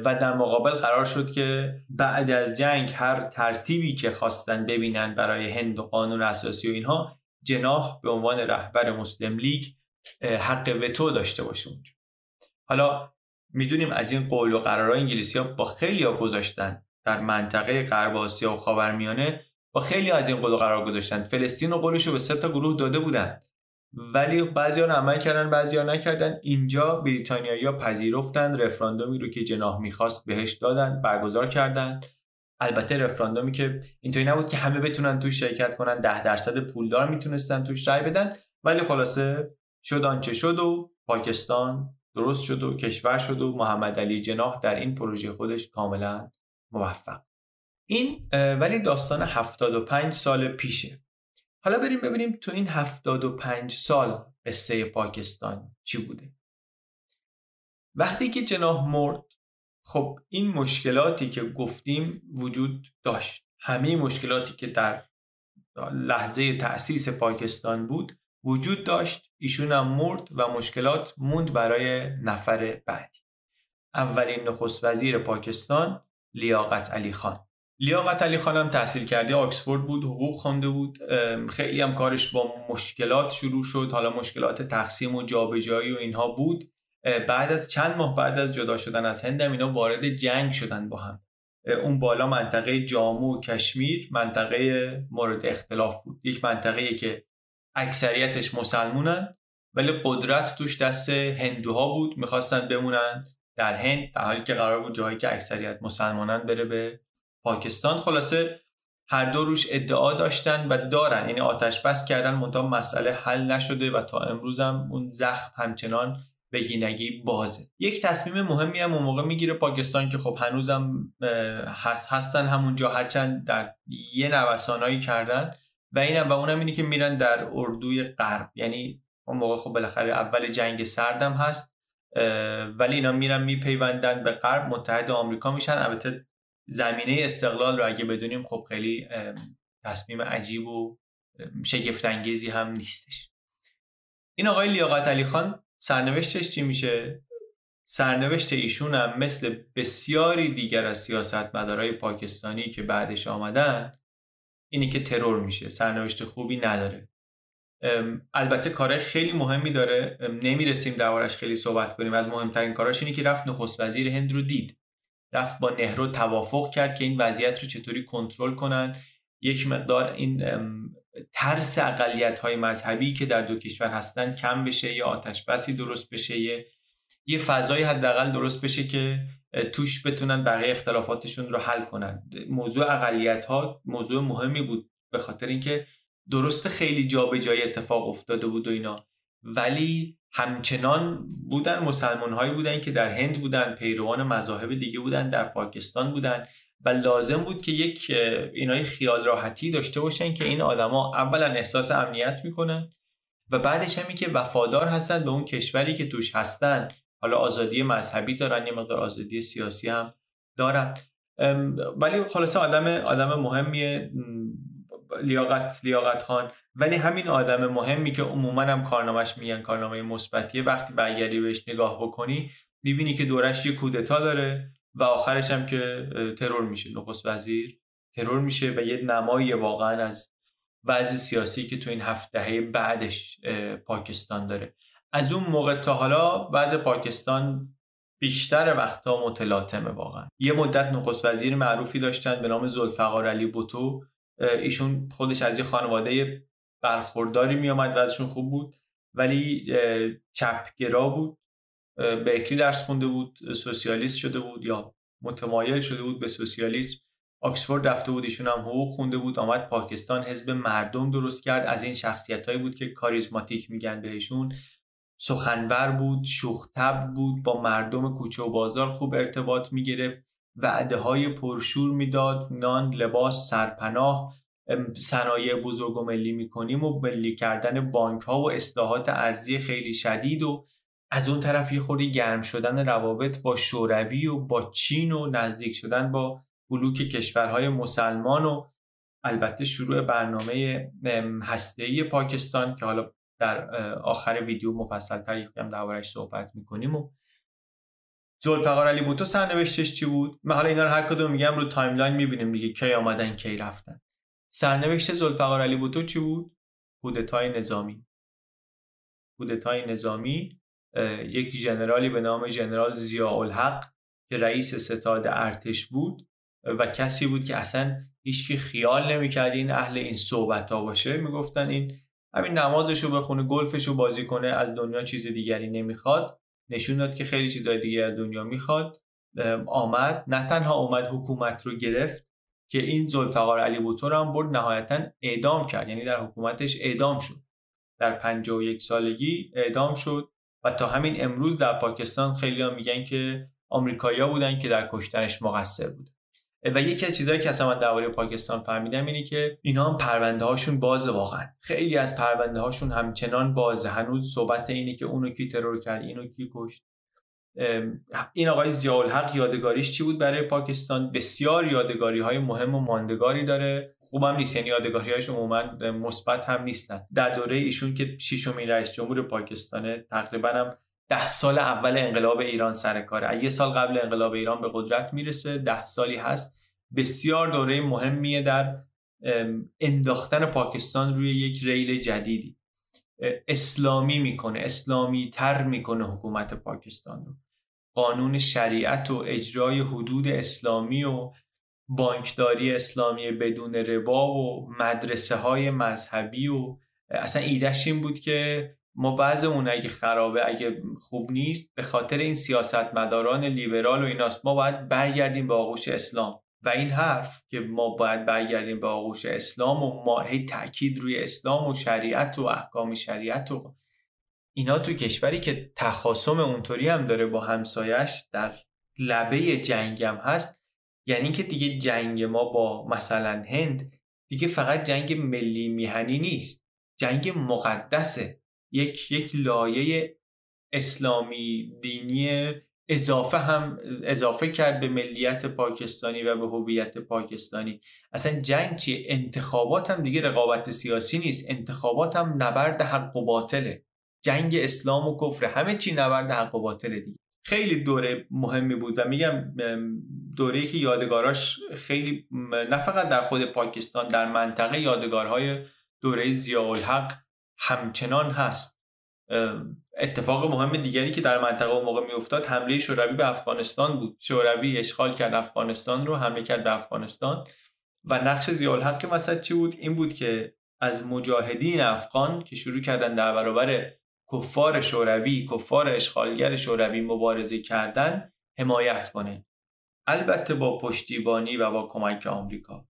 و در مقابل قرار شد که بعد از جنگ هر ترتیبی که خواستن ببینن برای هند و قانون اساسی و اینها، جناح به عنوان رهبر مسلم لیگ حق وتو داشته باشه اونجا. حالا میدونیم از این قول و قرارهای انگلیسی‌ها با خیلی‌ها گذاشتن در منطقه غرب آسیا و خاورمیانه، با خیلی‌ها از این قول و قرار گذاشتن. فلسطین رو قولش رو به 3 تا گروه داده بودن ولی بعضیا عمل کردن بعضیا نکردن. اینجا بریتانیایی‌ها پذیرفتن رفراندومی رو که جناح می‌خواست بهش دادن، برگزار کردن. البته رفراندومی که اینطوری نبود که همه بتونن توش شرکت کنن، 10% پولدار میتونستن توش رای بدن، ولی خلاصه شد آنچه شد و پاکستان درست شد و کشور شد و محمد علی جناح در این پروژه خودش کاملا موفق. این ولی داستان 75 سال پیشه. حالا بریم ببینیم تو این 75 سال قصه پاکستان چی بوده. وقتی که جناح مرد، خب این مشکلاتی که گفتیم وجود داشت. همه مشکلاتی که در لحظه تأسیس پاکستان بود وجود داشت. ایشون هم مرد و مشکلات موند برای نفر بعدی. اولین نخست وزیر پاکستان لیاقت علی خان. لیاقت علی خان هم تحصیل کرده آکسفورد بود، حقوق خوانده بود، خیلی هم کارش با مشکلات شروع شد. حالا مشکلات تقسیم و جابجایی و اینها بود. بعد از چند ماه بعد از جدا شدن از هند اینا وارد جنگ شدن با هم. اون بالا منطقه جامو و کشمیر منطقه مورد اختلاف بود، یک منطقه‌ای که اکثریتش مسلمونن ولی قدرت توش دست هندوها بود. میخواستن بمونن در هند در حالی که قرار بود جایی که اکثریت مسلمانن بره به پاکستان. خلاصه هر دو روش ادعا داشتن و دارن، یعنی آتش بس کردن منتها مسئله حل نشده و تا امروز هم اون زخم همچنان بگینگی بازه. یک تصمیم مهمی هم اون موقع میگیره پاکستان که خب هنوزم هستن همونجا، هرچند در یه نوسانایی کردن و اینم و اونم اینی که میرن در اردوی غرب. یعنی اون موقع خب بالاخره اول جنگ سردم هست ولی اینا میرن میپیوندن به غرب، متحد آمریکا میشن. البته زمینه استقلال رو اگه بدونیم خب خیلی تصمیم عجیب و شگفت انگیزی هم نیستش. این آقای لیاقت علی خان سرنوشتش چی میشه؟ سرنوشت ایشون هم مثل بسیاری دیگر از سیاستمدارای پاکستانی که بعدش آمدن اینی که ترور میشه. سرنوشت خوبی نداره. البته کارش خیلی مهمی داره، نمیرسیم دربارش خیلی صحبت کنیم. از مهمترین کاراش اینی که رفت نخست وزیر هند رو دید، رفت با نهرو توافق کرد که این وضعیت رو چطوری کنترل کنن. یک مقدار این ترس اقلیت‌های مذهبی که در دو کشور هستن کم بشه، یا آتش بسی درست بشه، یه فضای حداقل درست بشه که توش بتونن بقیه اختلافاتشون رو حل کنن. موضوع اقلیت‌ها موضوع مهمی بود به خاطر اینکه درست خیلی جابجایی اتفاق افتاده بود و اینا، ولی همچنان بودن مسلمان‌هایی بودن که در هند بودن، پیروان مذاهب دیگه بودن، در پاکستان بودن و لازم بود که یک اینای خیال راحتی داشته باشن که این آدما اولا احساس امنیت میکنن و بعدش همی که وفادار هستن به اون کشوری که توش هستن. حالا آزادی مذهبی دارن، یه مقدار آزادی سیاسی هم دارن، ولی خلاصه آدم مهمیه لیاقت خان. ولی همین آدم مهمی که عموما هم کارنامش میگن کارنامه مثبتیه، وقتی برگردی بهش نگاه بکنی میبینی که دورش یه کودتا داره و آخرش هم که ترور میشه، نخست وزیر ترور میشه و یه نمایی واقعا از وضع سیاسی که تو این 7 دهه بعدش پاکستان داره. از اون موقع تا حالا وضع پاکستان بیشتر وقتا متلاطمه واقعا. یه مدت نخست وزیر معروفی داشتن به نام ذوالفقار علی بھٹو. ایشون خودش از یه خانواده برخورداری میامد و ازشون خوب بود، ولی چپگرا بود، برکلی درس خونده بود، سوسیالیست شده بود یا متمایل شده بود به سوسیالیسم. آکسفورد رفته بود، ایشون هم حقوق خونده بود، آمد پاکستان حزب مردم درست کرد. از این شخصیتایی بود که کاریزماتیک میگن بهشون، سخنور بود، شوخ‌طبع بود، با مردم کوچه و بازار خوب ارتباط میگرفت، وعده‌های پرشور میداد، نان، لباس، سرپناه، صنایع بزرگ و ملی میکنیم و ملی کردن بانک‌ها و اصلاحات ارضی خیلی شدید. و از اون طرف یه خوری گرم شدن روابط با شوروی و با چین و نزدیک شدن با بلوک کشورهای مسلمان و البته شروع برنامه هسته‌ای پاکستان که حالا در آخر ویدیو مفصل‌تر یکم درباره‌اش صحبت می‌کنیم. و ذوالفقار علی بھٹو سرنوشتش چی بود؟ من حالا اینا رو هر کدوم میگم رو تایملاین می‌بینیم دیگه، کی آمدن کی رفتن. سرنوشت ذوالفقار علی بھٹو چی بود؟ کودتای نظامی. یک ژنرالی به نام ژنرال ضیاءالحق که رئیس ستاد ارتش بود و کسی بود که اصلا هیچکی خیال نمی‌کرد این اهل این صحبت‌ها باشه. میگفتن این همین نمازشو بخونه، گلفشو بازی کنه، از دنیا چیز دیگری نمیخواد. نشون داد که خیلی چیزای دیگه از دنیا میخواد. آمد، نه تنها اومد حکومت رو گرفت که این ذوالفقار علی بھٹو هم برد نهایتاً اعدام کرد. یعنی در حکومتش اعدام شد، در 51 سالگی اعدام شد و تا همین امروز در پاکستان خیلی‌ها میگن که آمریکایی‌ها بودن که در کشتنش مقصر بود. و یکی از چیزایی که اصلا من درباره پاکستان فهمیدم اینه که اینا هم پرونده هاشون بازه، واقعا خیلی از پرونده هاشون همچنان بازه. هنوز صحبت اینه که اونو کی ترور کرد، اینو کی کشت. این آقای ضیاءالحق یادگاریش چی بود برای پاکستان؟ بسیار یادگاری‌های مهم و ماندگاری داره. خوبم نیست، یعنی یادگاری‌هاش عموما مثبت هم نیستن. در دوره ایشون که ششمین رئیس جمهور پاکستانه، تقریباً هم 10 سال اول انقلاب ایران سر کاره. یه سال قبل انقلاب ایران به قدرت میرسه، 10 سالی هست. بسیار دوره مهمیه در انداختن پاکستان روی یک ریل جدیدی. اسلامی میکنه، اسلامی تر میکنه حکومت پاکستان رو. قانون شریعت و اجرای حدود اسلامی و بانکداری اسلامی بدون ربا و مدرسه های مذهبی و اصلا ایدهش این بود که ما وضعمون اگه خرابه، اگه خوب نیست، به خاطر این سیاستمداران لیبرال و ایناست، ما باید برگردیم به آغوش اسلام. و این حرف که ما باید برگردیم به آغوش اسلام و ما هی تأکید روی اسلام و شریعت و احکام شریعت و اینا، تو کشوری که تخاصم اونطوری هم داره با همسایش، در لبه جنگ هم هست، یعنی که دیگه جنگ ما با مثلا هند دیگه فقط جنگ ملی میهنی نیست، جنگ مقدسه. یک لایه اسلامی دینی اضافه کرد به ملیت پاکستانی و به هویت پاکستانی. اصلا جنگ چیه؟ انتخابات هم دیگه رقابت سیاسی نیست، انتخابات هم نبرد حق و باطله. جنگ اسلام و کفر، همه چی نبرد حق و باطله دیگه. خیلی دوره مهمی بود و میگم دوره‌ای که یادگاراش خیلی، نه فقط در خود پاکستان، در منطقه یادگارهای دوره ضیاءالحق همچنان هست. اتفاق مهم دیگری که در منطقه اون موقع میافتاد، حمله شوروی به افغانستان بود. شوروی اشغال کرد افغانستان رو، حمله کرد به افغانستان. و نقش ضیاءالحق که وسط چی بود؟ این بود که از مجاهدین افغان که شروع کردن در برابر کفار شوروی، کفار اشغالگر شوروی مبارزه کردن، حمایت کنه، البته با پشتیبانی و با کمک آمریکا.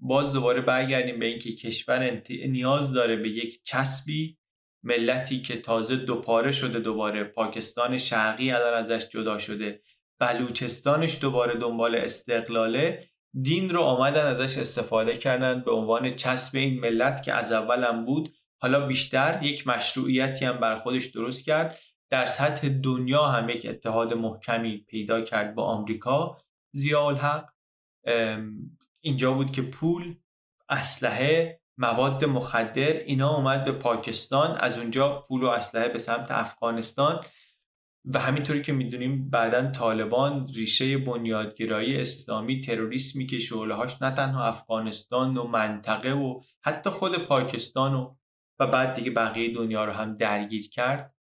باز دوباره برگردیم به اینکه کشور نیاز داره به یک چسبی، ملتی که تازه دوپاره شده، دوباره پاکستان شرقی الان ازش جدا شده، بلوچستانش دوباره دنبال استقلاله، دین رو آمدن ازش استفاده کردن به عنوان چسب این ملت که از اول هم بود، حالا بیشتر یک مشروعیتی هم بر خودش درست کرد. در سطح دنیا هم یک اتحاد محکمی پیدا کرد با آمریکا ضیاءالحق. اینجا بود که پول، اسلحه، مواد مخدر، اینا اومد به پاکستان، از اونجا پول و اسلحه به سمت افغانستان. و همینطوری که میدونیم بعداً طالبان، ریشه بنیادگرایی اسلامی، تروریسمی که شعله‌هاش نه تنها افغانستان و منطقه و حتی خود پاکستان و بعد دیگه بقیه دنیا رو هم درگیر کرد،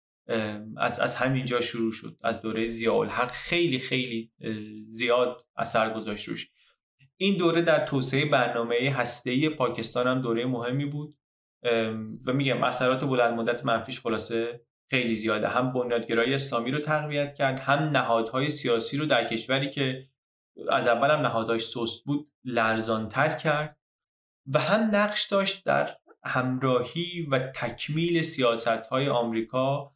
از همینجا شروع شد. از دوره ضیاءالحق خیلی خیلی زیاد اثر گذاشت روش. این دوره در توسعه برنامه هسته‌ای پاکستان هم دوره مهمی بود و میگم اثرات بلند مدت منفیش خلاصه خیلی زیاده. هم بنیادگرایی اسلامی رو تقویت کرد، هم نهادهای سیاسی رو در کشوری که از اول هم نهادهاش سست بود لرزان‌تر کرد، و هم نقش داشت در همراهی و تکمیل سیاست‌های آمریکا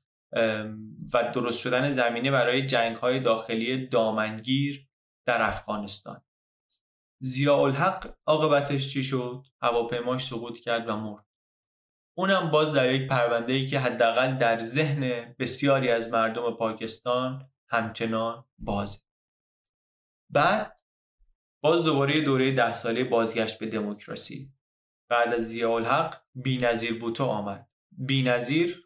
و درست شدن زمینه برای جنگ‌های داخلی دامنگیر در افغانستان. ضیاءالحق عاقبتش چی شد؟ هواپیماش سقوط کرد و مرد. اونم باز در یک پرونده‌ای که حداقل در ذهن بسیاری از مردم پاکستان همچنان بازه. بعد باز دوباره دوره 10 ساله بازگشت به دموکراسی. بعد از ضیاءالحق بی‌نظیر بوتو آمد. بی‌نظیر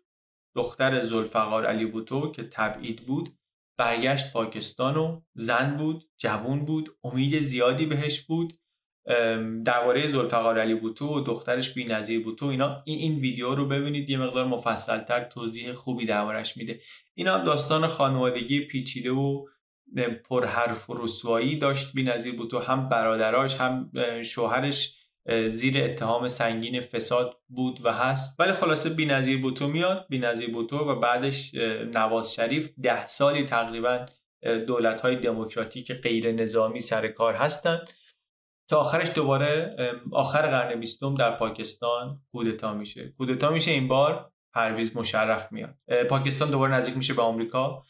دختر ذوالفقار علی بوتو که تبعید بود، برگشت پاکستان و زن بود، جوان بود، امید زیادی بهش بود. درباره ذوالفقار علی بوتو و دخترش بی‌نظیر بوتو اینا، این ویدیو رو ببینید، یه مقدار مفصل‌تر توضیح خوبی دربارش میده. اینا هم داستان خانوادگی پیچیده و پر حرف و رسوایی داشت. بی‌نظیر بوتو هم برادراش هم شوهرش زیر اتهام سنگین فساد بود و هست. ولی خلاصه بی‌نظیر بوتو میاد، بی‌نظیر بوتو و بعدش نواز شریف 10 سالی تقریبا دولت‌های دموکراتیک غیر نظامی سر کار هستن تا آخرش دوباره آخر قرن 20 در پاکستان کودتا میشه. این بار پرویز مشرف میاد، پاکستان دوباره نزدیک میشه به آمریکا.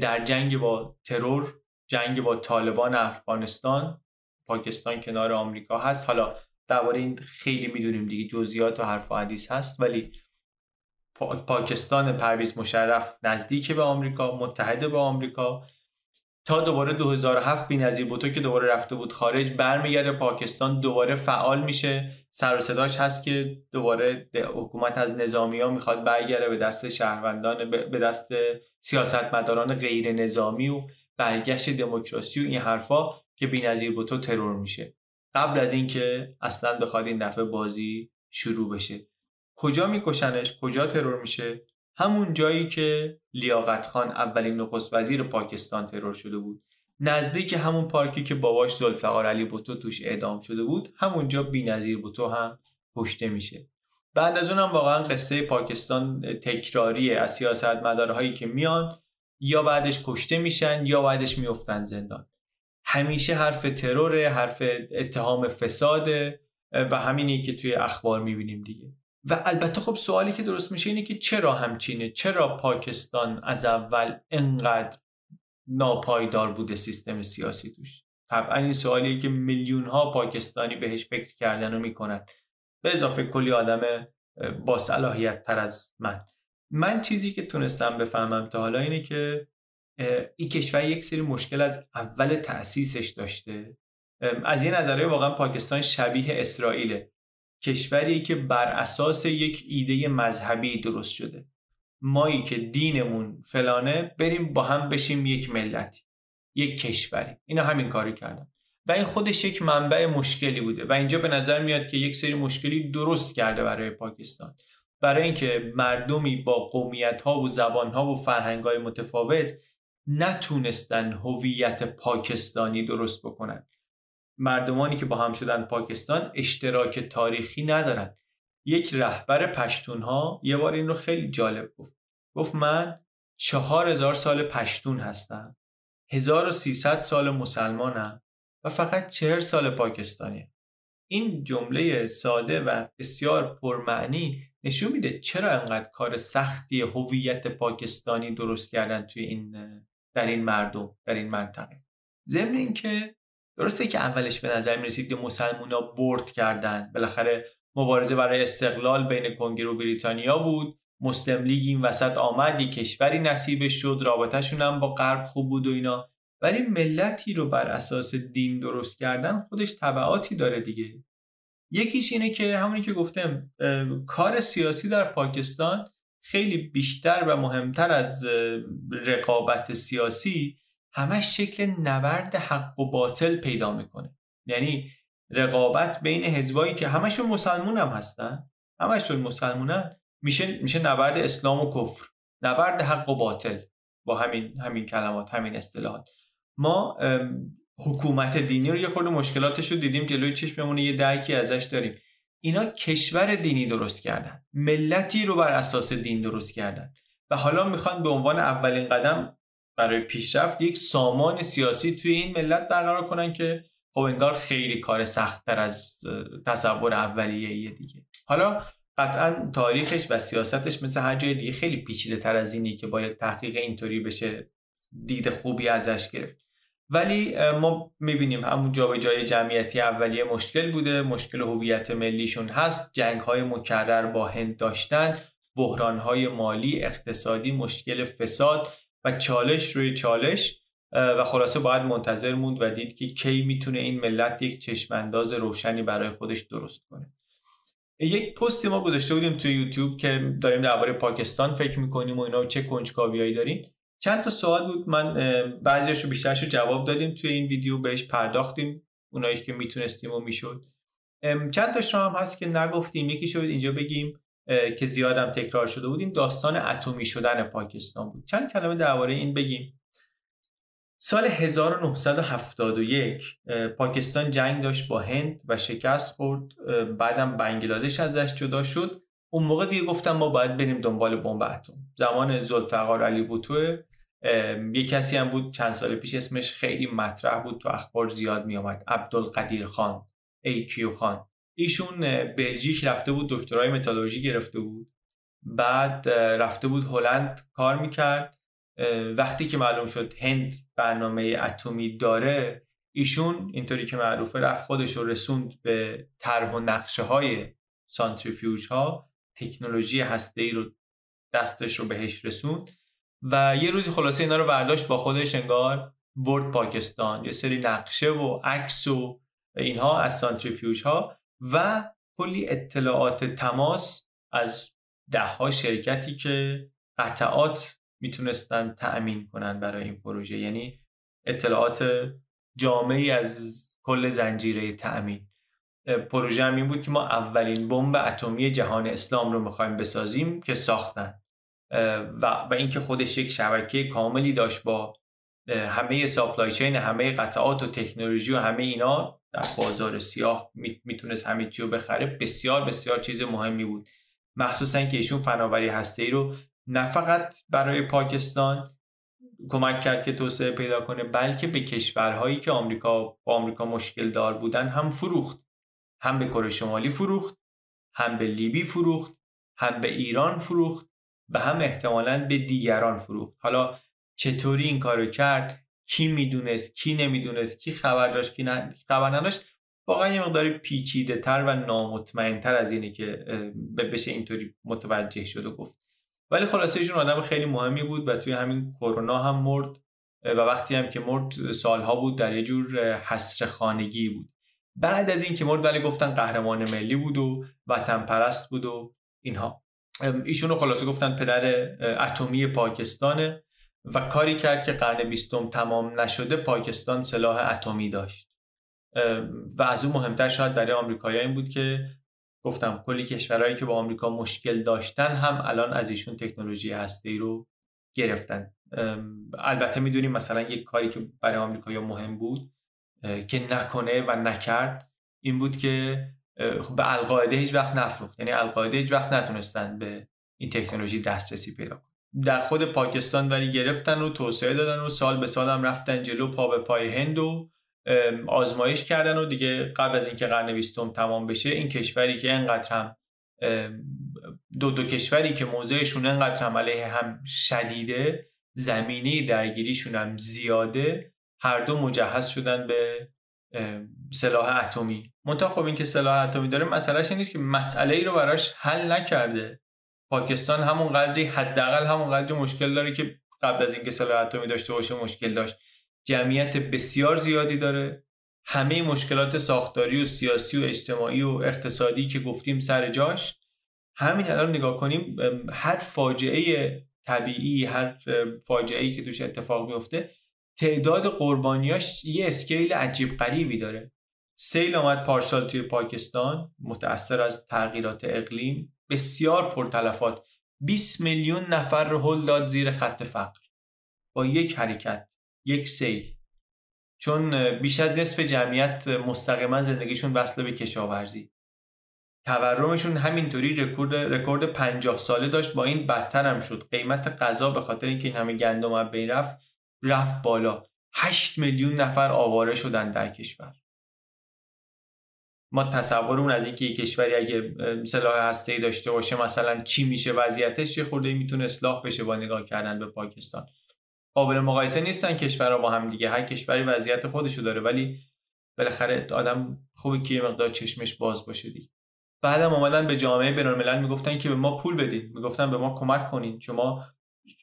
در جنگ با ترور، جنگ با طالبان افغانستان، پاکستان کنار آمریکا هست. حالا درباره این خیلی میدونیم دیگه، جزئیات و حرف و حدیث هست، ولی پاکستان پرویز مشرف نزدیک به آمریکا، متحد با آمریکا. تا دوباره 2007 بی‌نظیر بوتو که دوباره رفته بود خارج، برمیگرده پاکستان، دوباره فعال میشه. سر و صداش هست که دوباره حکومت از نظامی ها میخواد برگرده به دست شهروندان، به دست سیاستمداران غیر نظامی و برگشت دموکراسی و این حرفا، که بی‌نظیر بوتو ترور میشه قبل از اینکه اصلا بخواد این دفعه بازی شروع بشه. کجا میکشنش؟ کجا ترور میشه؟ همون جایی که لیاقت خان اولین نخست وزیر پاکستان ترور شده بود، نزدیک همون پارکی که باباش ذوالفقار علی بھٹو توش اعدام شده بود، همونجا بی‌نظیر بھٹو هم کشته میشه. بعد از اونم واقعا قصه پاکستان تکراریه، از سیاستمدارهایی که میان یا بعدش کشته میشن یا بعدش میافتن زندان. همیشه حرف تروره، حرف اتهام فساده و همینی که توی اخبار میبینیم دیگه. و البته خب سوالی که درست میشه اینه که چرا همچینه؟ چرا پاکستان از اول انقدر ناپایدار بوده سیستم سیاسی توش؟ طبعا این سوالیه که میلیون ها پاکستانی بهش فکر کردن و میکنن، به اضافه کلی آدم با صلاحیت تر از من. چیزی که تونستم بفهمم تا حالا اینه که این کشور یک سری مشکل از اول تأسیسش داشته. از یه نظریه واقعا پاکستان شبیه اسرائیله، کشوری که بر اساس یک ایده مذهبی درست شده. مایی که دینمون فلانه، بریم با هم بشیم یک ملتی، یک کشوری. اینا همین کاری کردن و این خودش یک منبع مشکلی بوده و اینجا به نظر میاد که یک سری مشکلی درست کرده برای پاکستان، برای اینکه مردمی با قومیت‌ها و زبان‌ها و فرهنگ‌های متفاوت نتونستن هویت پاکستانی درست بکنن. مردمانی که با هم شدن پاکستان اشتراک تاریخی ندارن. یک رهبر پشتونها یه بار این رو خیلی جالب گفت من 4000 سال پشتون هستم، 1300 سال مسلمانم و فقط 40 سال پاکستانیم. این جمله ساده و بسیار پرمعنی نشون میده چرا انقدر کار سختی هویت پاکستانی درست کردن توی در این مردم، در این منطقه. ضمن این که درسته که اولش به نظر می رسید که مسلمونا برد کردن، بالاخره مبارزه برای استقلال بین کنگره و بریتانیا بود، مسلم لیگ این وسط آمد، یک کشوری نصیبش شد، رابطه‌شون هم با غرب خوب بود و اینا، ولی ملتی رو بر اساس دین درست کردن خودش تبعاتی داره دیگه. یکیش اینه که همونی که گفتم، کار سیاسی در پاکستان خیلی بیشتر و مهمتر از رقابت سیاسی همش شکل نبرد حق و باطل پیدا میکنه. یعنی رقابت بین حزبایی که همشون مسلمون هم هستن، میشه نبرد اسلام و کفر، نبرد حق و باطل با همین کلمات، همین اصطلاحات. ما حکومت دینی رو یه خورده مشکلاتش رو دیدیم، جلوی چشممون یه درکی ازش داریم. اینا کشور دینی درست کردن، ملتی رو بر اساس دین درست کردن و حالا میخوان به عنوان اولین قدم برای پیشرفت یک سامان سیاسی توی این ملت برقرار کنن که خب انگار خیلی کار سخت‌تر از تصور اولیه دیگه. حالا قطعا تاریخش و سیاستش مثل هر جای دیگه خیلی پیچیده‌تر از اینی که باید تحقیق اینطوری بشه دید خوبی ازش گرفت، ولی ما می‌بینیم همون جابجایی جمعیتی اولیه مشکل بوده، مشکل هویت ملیشون هست، جنگ‌های مکرر با هند داشتن، بحران‌های مالی، اقتصادی، مشکل فساد و چالش روی چالش و خلاصه باید منتظر موند و دید که کی میتونه این ملت یک چشمانداز روشنی برای خودش درست کنه. یک پستی ما گذاشته بودیم تو یوتیوب که داریم درباره پاکستان فکر میکنیم و اینا، چه کنجکاویایی دارین. چند تا سوال بود، من بعضیاشو بیشترشو جواب دادیم توی این ویدیو، بهش پرداختیم اونایش که میتونستیم و میشد. چند تاش هم هست که نگفتیم، یکی شد اینجا بگیم که زیادم تکرار شده بود، این داستان اتمی شدن پاکستان بود. چند کلمه درباره این بگیم. سال 1971 پاکستان جنگ داشت با هند و شکست خورد، بعدم بنگلادش ازش جدا شد. اون موقع دیگه گفتم ما باید بریم دنبال بمب اتم. زمان ذوالفقار علی بھٹو، یه کسی هم بود چند سال پیش اسمش خیلی مطرح بود، تو اخبار زیاد می اومد، عبدالقدیر خان، AQ خان. ایشون بلژیک رفته بود، دکترای متالورژی گرفته بود، بعد رفته بود هلند کار میکرد. وقتی که معلوم شد هند برنامه اتمی داره، ایشون اینطوری که معروفه رفت خودش رو رسوند به طرح و نقشه های سانتریفیوژ ها، تکنولوژی هسته‌ای رو دستش رو بهش رسوند و یه روزی خلاصه اینا رو برداشت با خودش انگار برد پاکستان، یه سری نقشه و عکس و اینها از سانتریفیوژ ها و کلی اطلاعات تماس از ده‌ها شرکتی که قطعات میتونستن تأمین کنن برای این پروژه، یعنی اطلاعات جامعی از کل زنجیره تأمین. پروژه هم این بود که ما اولین بمب اتمی جهان اسلام رو میخوایم بسازیم که ساختن و اینکه خودش یک شبکه کاملی داشت با همه سپلای چین، همه قطعات و تکنولوژی و همه اینا در بازار سیاه میتونست همه چی رو بخره. بسیار بسیار چیز مهمی بود، مخصوصا که ایشون فناوری هسته‌ای رو نه فقط برای پاکستان کمک کرد که توسعه پیدا کنه، بلکه به کشورهایی که با آمریکا مشکل دار بودن هم فروخت، هم به کره شمالی فروخت، هم به لیبی فروخت، هم به ایران فروخت و هم احتمالاً به دیگران فروخت. حالا چطوری این کارو کرد، کی میدونست، کی نمیدونست، کی خبر داشت، کی خبر نداشت، واقعا یه مقدار پیچیده تر و نامطمئن تر از اینه که بشه اینطوری متوجه شد و گفت. ولی خلاصه ایشون آدم خیلی مهمی بود و توی همین کرونا هم مرد و وقتی هم که مرد سالها بود در یه جور حسره خانگی بود. بعد از این که مرد ولی گفتن قهرمان ملی بود و وطن پرست بود و اینها. ایشونو خلاصه گفتن پدر اتمی پاکستانه و کاری کرد که قرن 20 تمام نشده پاکستان سلاح اتمی داشت و از اون مهمتر شاید برای آمریکایی‌ها این بود که گفتم کلی کشورهایی که با آمریکا مشکل داشتن هم الان از ایشون تکنولوژی هسته‌ای رو گرفتن. البته میدونیم مثلا یک کاری که برای آمریکایی‌ها مهم بود که نکنه و نکرد این بود که به القاعده هیچ وقت نفروخت، یعنی القاعده هیچ وقت نتونستن به این تکنولوژی دسترسی پیدا کنن. در خود پاکستان ولی گرفتن و توسعه دادن و سال به سال هم رفتن جلو، پا به پای هند و آزمایش کردن و دیگه قبل از اینکه قرن 20 تمام بشه این کشوری که انقدر هم دو کشوری که موضعشون انقدر هم علیه هم شدیده، زمینه درگیریشون هم زیاده، هر دو مجهز شدن به سلاح اتمی. منتها خب این که سلاح اتمی داره مسئلهش نیست که مسئله‌ای رو براش حل نکرده. پاکستان همون قدری، حداقل همون قدری مشکل داره که قبل از اینکه سلاح اتمی داشته باشه مشکل داشت. جمعیت بسیار زیادی داره، همه مشکلات ساختاری و سیاسی و اجتماعی و اقتصادی که گفتیم سر جاش. همین الان نگاه کنیم هر فاجعه طبیعی، هر فاجعه‌ای که توش اتفاق میفته تعداد قربانیاش یه اسکیل عجیب غریبی داره. سیل اومد پارسال توی پاکستان متأثر از تغییرات اقلیم، بسیار پرتلفات، 20 میلیون نفر رو هل داد زیر خط فقر با یک حرکت، یک سیل، چون بیش از نصف جمعیت مستقیما زندگیشون وصل به کشاورزی. تورمشون همینطوری رکورد 50 ساله داشت، با این بدتر هم شد. قیمت غذا به خاطر اینکه این همه گندم از بین رفت بالا. 8 میلیون نفر آواره شدن در کشور. ما تصورمون از اینکه یک کشوری اگه سلاح هسته‌ای داشته باشه مثلا چی میشه وضعیتش، چه خورده‌ای میتونه اصلاح بشه با نگاه کردن به پاکستان. قابل مقایسه نیستن کشورها با هم دیگه، هر کشوری وضعیت خودشو داره، ولی بالاخره آدم خوبه که یه مقدار چشمش باز باشه دیگه. بعدم اومدن به جامعه بین‌الملل میگفتن که به ما پول بدین، میگفتن به ما کمک کنین، شما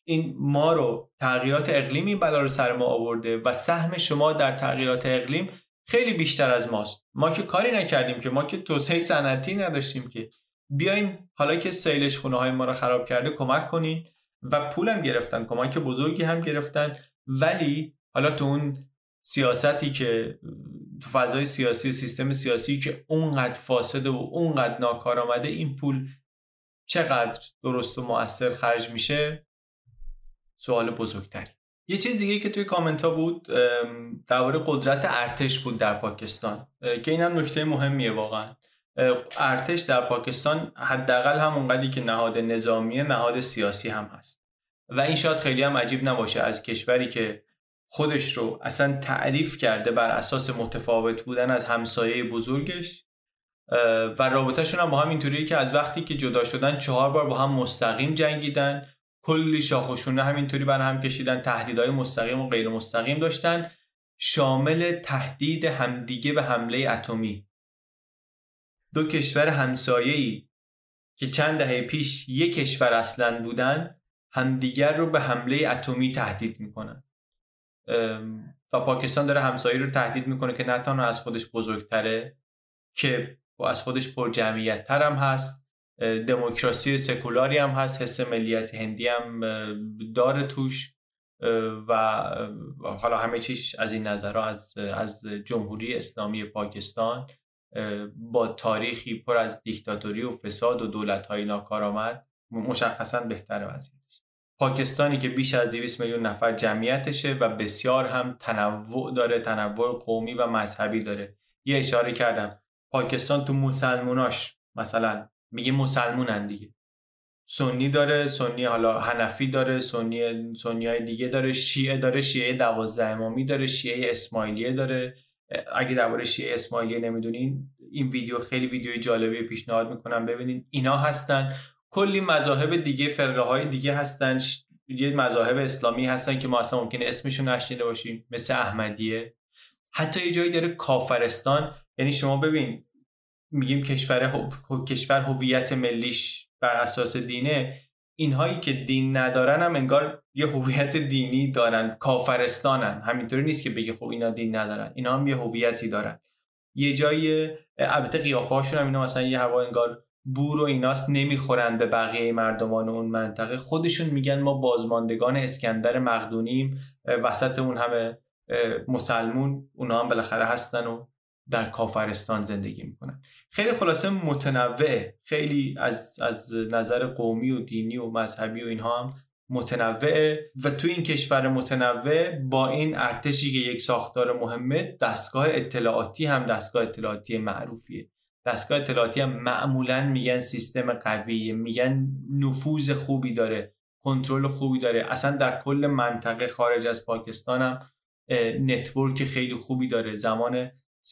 این ما رو تغییرات اقلیمی بلا رو سر ما آورده و سهم شما در تغییرات اقلیم خیلی بیشتر از ماست. ما که کاری نکردیم، که ما که توسعه صنعتی نداشتیم، که بیاین حالا که سیلش خونه‌های ما رو خراب کرده کمک کنین. و پولم گرفتن، کمک بزرگی هم گرفتن، ولی حالا تو اون سیاستی که تو فضای سیاسی و سیستم سیاسی که اونقدر فاسده و اونقدر ناکارآمده، این پول چقدر درست و مؤثر خرج میشه سوال بزرگتری. یه چیز دیگه که توی کامنت ها بود درباره قدرت ارتش بود در پاکستان، که اینم نکته مهمیه. واقعا ارتش در پاکستان حداقل همونقدری که نهاد نظامیه، نهاد سیاسی هم هست و این شاید خیلی هم عجیب نباشه از کشوری که خودش رو اصلا تعریف کرده بر اساس متفاوت بودن از همسایه بزرگش و رابطهشون هم با هم اینطوریه که از وقتی که جدا شدن 4 بار با هم مستقیم جنگیدن، کلی شاخ و شونه همینطوری بر هم کشیدن، تهدیدهای مستقیم و غیر مستقیم داشتن شامل تهدید همدیگه به حمله اتمی. دو کشور همسایه‌ای که چند دهه پیش یک کشور اصلاً بودن، همدیگر رو به حمله اتمی تهدید میکنن. و پاکستان داره همسایه رو تهدید میکنه که نه تنها از خودش بزرگتره، که از خودش پرجمعیت‌تر هم هست، دموکراسی سکولاری هم هست، حس ملیت هندی هم داره توش، و حالا همه چیش از این نظرها از جمهوری اسلامی پاکستان با تاریخی پر از دیکتاتوری و فساد و دولت‌های ناکارآمد مشخصاً بهتره وضعیتش. پاکستانی که بیش از 200 میلیون نفر جمعیتشه و بسیار هم تنوع داره، تنوع قومی و مذهبی داره. یه اشاره کردم، پاکستان تو مسلموناش مثلا میگه مسلمونن دیگه، سنی داره، سنی حالا حنفی داره، سنیای دیگه داره، شیعه داره، شیعه 12 امامی داره، شیعه اسماعیلیه داره. اگه درباره شیعه اسماعیلیه نمیدونین، این ویدیو خیلی ویدیوی جالبیه، پیشنهاد میکنم ببینین. اینا هستن، کلی مذاهب دیگه، فرقه های دیگه هستن، یه مذاهب اسلامی هستن که ما اصلا ممکنه اسمشون نشنیده باشیم، مثل احمدیه. حتی یه جایی داره کافرستان، یعنی شما ببین میگیم کشور هویت ملیش بر اساس دینه، اینهایی که دین ندارن هم انگار یه هویت دینی دارن، کافرستانن. همینطوری نیست که بگی خب اینا دین ندارن، اینا هم یه هویتی دارن. یه جایی البته قیافه‌هاشون هم اینا مثلا یه هوا انگار بور و ایناست، نمیخورن به بقیه مردمان اون منطقه. خودشون میگن ما بازماندگان اسکندر مقدونیم، وسط اون همه مسلمون، اونا هم بالاخره هستن و در کافرستان زندگی میکنن. خیلی خلاصه متنوعه، خیلی از نظر قومی و دینی و مذهبی و اینها هم متنوعه. و تو این کشور متنوع با این ارتشی که یک ساختار مهمه، دستگاه اطلاعاتی هم دستگاه اطلاعاتی معروفیه. دستگاه اطلاعاتی هم معمولاً میگن سیستم قویه، میگن نفوذ خوبی داره، کنترل خوبی داره. اصلا در کل منطقه خارج از پاکستان هم نتورک خیلی خوبی داره. زمان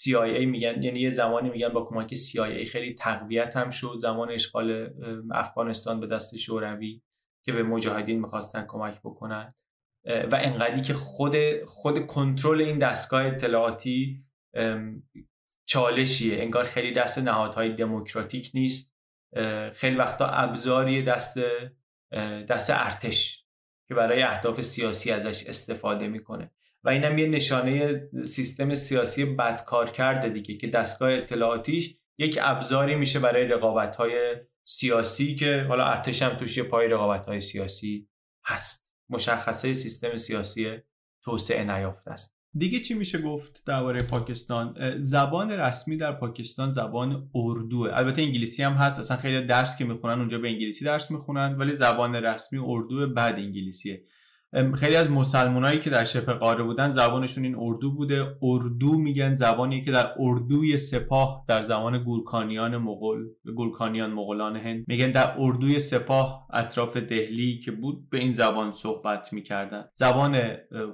CIA میگن، یعنی یه زمانی میگن با کمک CIA خیلی تقویت هم شد، زمان اشغال افغانستان به دست شوروی که به مجاهدین میخواستن کمک بکنن، و انقدری که خود کنترل این دستگاه اطلاعاتی چالشیه، انگار خیلی دست نهادهای دموکراتیک نیست، خیلی وقتا ابزاری دست ارتش که برای اهداف سیاسی ازش استفاده میکنه. و اینم یه نشانه سیستم سیاسی بدکار کرده دیگه، که دستگاه اطلاعاتیش یک ابزاری میشه برای رقابت‌های سیاسی، که حالا ارتش هم توش یه پای رقابت‌های سیاسی هست. مشخصه سیستم سیاسی توسعه نیافته است. دیگه چی میشه گفت درباره پاکستان؟ زبان رسمی در پاکستان زبان اردوه. البته انگلیسی هم هست، اصلا خیلی درس که میخونن اونجا به انگلیسی درس میخونن، ولی زبان رسمی اردوه، بعد انگلیسیه. خیلی از مسلمانایی که در شبه قاره بودن زبانشون این اردو بوده. اردو میگن زبانی که در اردوی سپاه در زمان گورکانیان مغولان هند، میگن در اردوی سپاه اطراف دهلی که بود به این زبان صحبت میکردن. زبان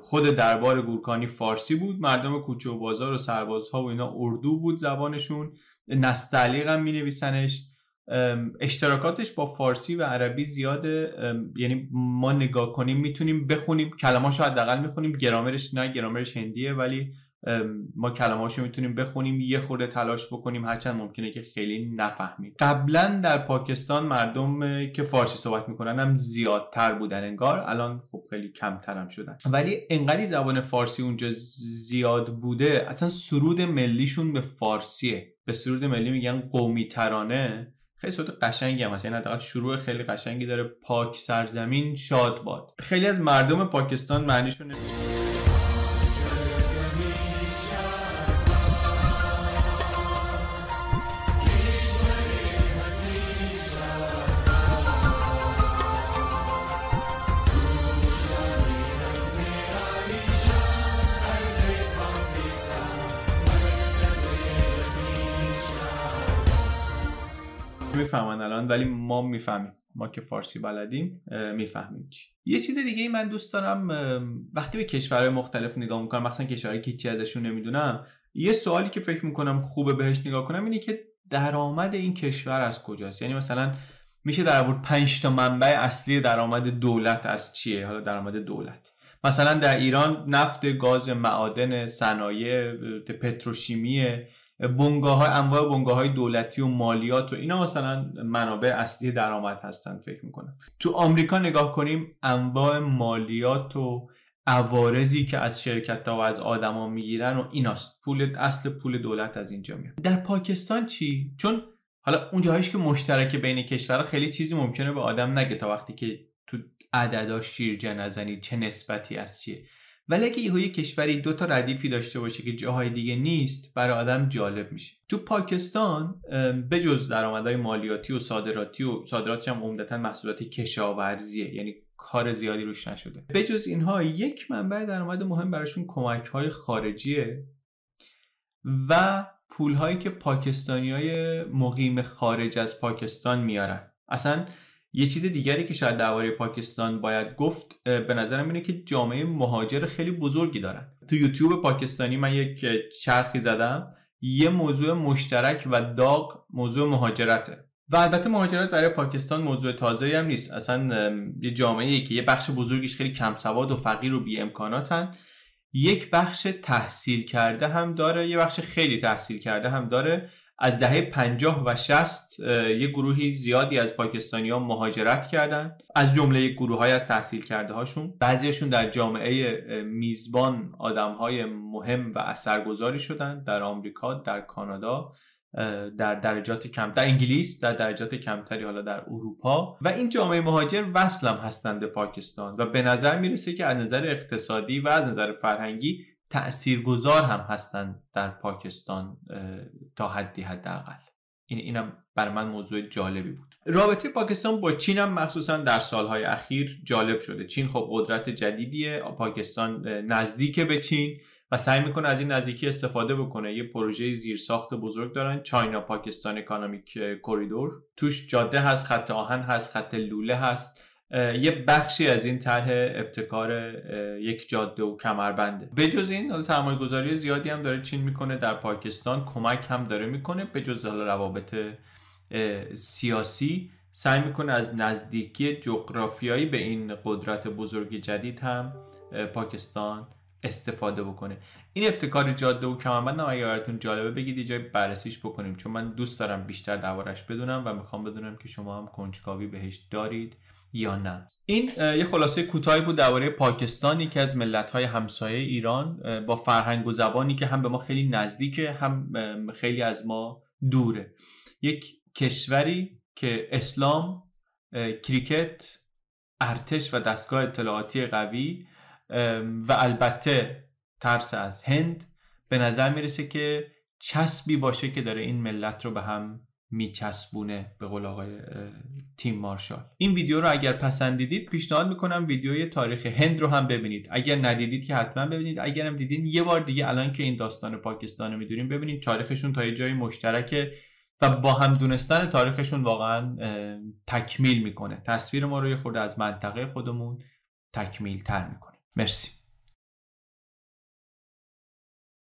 خود دربار گورکانی فارسی بود، مردم کوچه و بازار و سربازها و اینا اردو بود زبانشون. نستعلیق هم مینویسنش. اشتراکاتش با فارسی و عربی زیاده، یعنی ما نگاه کنیم میتونیم بخونیم کلماشو، حداقل میخونیم. گرامرش نه، گرامرش هندیه، ولی ما کلماشو میتونیم بخونیم، یه خورده تلاش بکنیم، هرچند ممکنه که خیلی نفهمیم. قبلا در پاکستان مردم که فارسی صحبت میکنن هم زیادتر بودن انگار، الان خب خیلی کمتر هم شدن، ولی انقدر زبان فارسی اونجا زیاد بوده اصلا سرود ملیشون به فارسیه. به سرود ملی میگن قومی ترانه، خیلی صوت قشنگی هم هست، یعنی حداقل شروع خیلی قشنگی داره. پاک سرزمین شاد باد. خیلی از مردم پاکستان معنیشون میفهمن الان، ولی ما میفهمیم، ما که فارسی بلدیم میفهمیم چی. یه چیز دیگه من دوست دارم وقتی به کشورهای مختلف نگاه میکنم، مثلا کشورهایی که چیزی ازشون نمیدونم، یه سوالی که فکر میکنم خوبه بهش نگاه کنم اینه که درآمد این کشور از کجاست. یعنی مثلا میشه در آورد 5 تا منبع اصلی درآمد دولت از چیه. حالا درآمد دولت مثلا در ایران نفت، گاز، معادن، صنایع پتروشیمی، بنگاه‌های، انواع بنگاه‌های دولتی و مالیات و اینا مثلا منابع اصلی درآمد هستن فکر میکنم. تو آمریکا نگاه کنیم انواع مالیات و عوارضی که از شرکت‌ها و از آدما میگیرن و ایناست، پول اصل پول دولت از اینجا میاد. در پاکستان چی؟ چون حالا اون جاهایش که مشترک بین کشورها خیلی چیزی ممکنه به آدم نگه تا وقتی که تو عددا شیرجه نزنی چه نسبتی از چیه، ولی اگه یه کشوری دو تا ردیفی داشته باشه که جاهای دیگه نیست برای آدم جالب میشه. تو پاکستان بجز درآمدهای مالیاتی و صادراتی و صادراتش هم عمدتاً محصولات کشاورزیه، یعنی کار زیادی روش نشده، بجز اینها یک منبع درآمد مهم براشون کمک‌های خارجیه و پول‌هایی که پاکستانی‌های مقیم خارج از پاکستان میارن. اصلاً یه چیز دیگری که شاید درباره پاکستان باید گفت به نظرم اینه که جامعه مهاجر خیلی بزرگی دارن. تو یوتیوب پاکستانی من یک چرخی زدم، یه موضوع مشترک و داغ موضوع مهاجرته و البته مهاجرت برای پاکستان موضوع تازه‌ای هم نیست، اصلا یه جامعه‌ای که یه بخش بزرگیش خیلی کم سواد و فقیر و بی امکاناتن، یک بخش تحصیل کرده هم داره، یه بخش خیلی تحصیل کرده هم داره. از دهه 50 و 60 یه گروهی زیادی از پاکستانی‌ها مهاجرت کردن، از جمله گروه‌های از تحصیل کرده هاشون. بعضیشون در جامعه میزبان آدم‌های مهم و اثرگذاری شدن، در آمریکا، در کانادا، در درجات کم در انگلیس، در درجات کمتری حالا در اروپا، و این جامعه مهاجر وصلم هستند به پاکستان و به نظر میرسه که از نظر اقتصادی و از نظر فرهنگی تأثیرگذار هم هستند در پاکستان تا حدی حداقل. اینم برای من موضوع جالبی بود. رابطه پاکستان با چین هم مخصوصا در سالهای اخیر جالب شده. چین خب قدرت جدیدیه، پاکستان نزدیک به چین و سعی میکنه از این نزدیکی استفاده بکنه. یه پروژه زیرساخت بزرگ دارن، چاینا-پاکستان اکانومیک کوریدور، توش جاده هست، خط آهن هست، خط لوله هست. یه بخشی از این طرح ابتکار یک جاده و کمربنده. به جز این سرمایه‌گذاری زیادی هم داره چین میکنه در پاکستان، کمک هم داره میکنه. به جز روابط سیاسی سعی میکنه از نزدیکی جغرافیایی به این قدرت بزرگ جدید هم پاکستان استفاده بکنه. این ابتکار جاده و کمربند هم اگه براتون جالبه بگید یه جای بررسیش بکنیم، چون من دوست دارم بیشتر دربارش بدونم و میخوام بدونم که شما هم کنجکاوی بهش دارید یا نه. این یه خلاصه کوتاهی بود درباره پاکستان، یکی از ملت‌های همسایه ایران با فرهنگ و زبانی که هم به ما خیلی نزدیکه هم خیلی از ما دوره. یک کشوری که اسلام، کریکت، ارتش و دستگاه اطلاعاتی قوی و البته ترس از هند به نظر میرسه که چسبی باشه که داره این ملت رو به هم میچسبونه، به قول آقای تیم مارشال. این ویدیو رو اگر پسندیدید پیشنهاد میکنم ویدیوی تاریخ هند رو هم ببینید، اگر ندیدید که حتما ببینید، اگرم دیدین یه بار دیگه الان که این داستان پاکستان رو میدونیم ببینید. تاریخشون تا یه جایی مشترکه و با هم دونستن تاریخشون واقعا تکمیل میکنه، تصویر ما رو یه خورده از منطقه خودمون تکمیل تر میکنه. مرسی.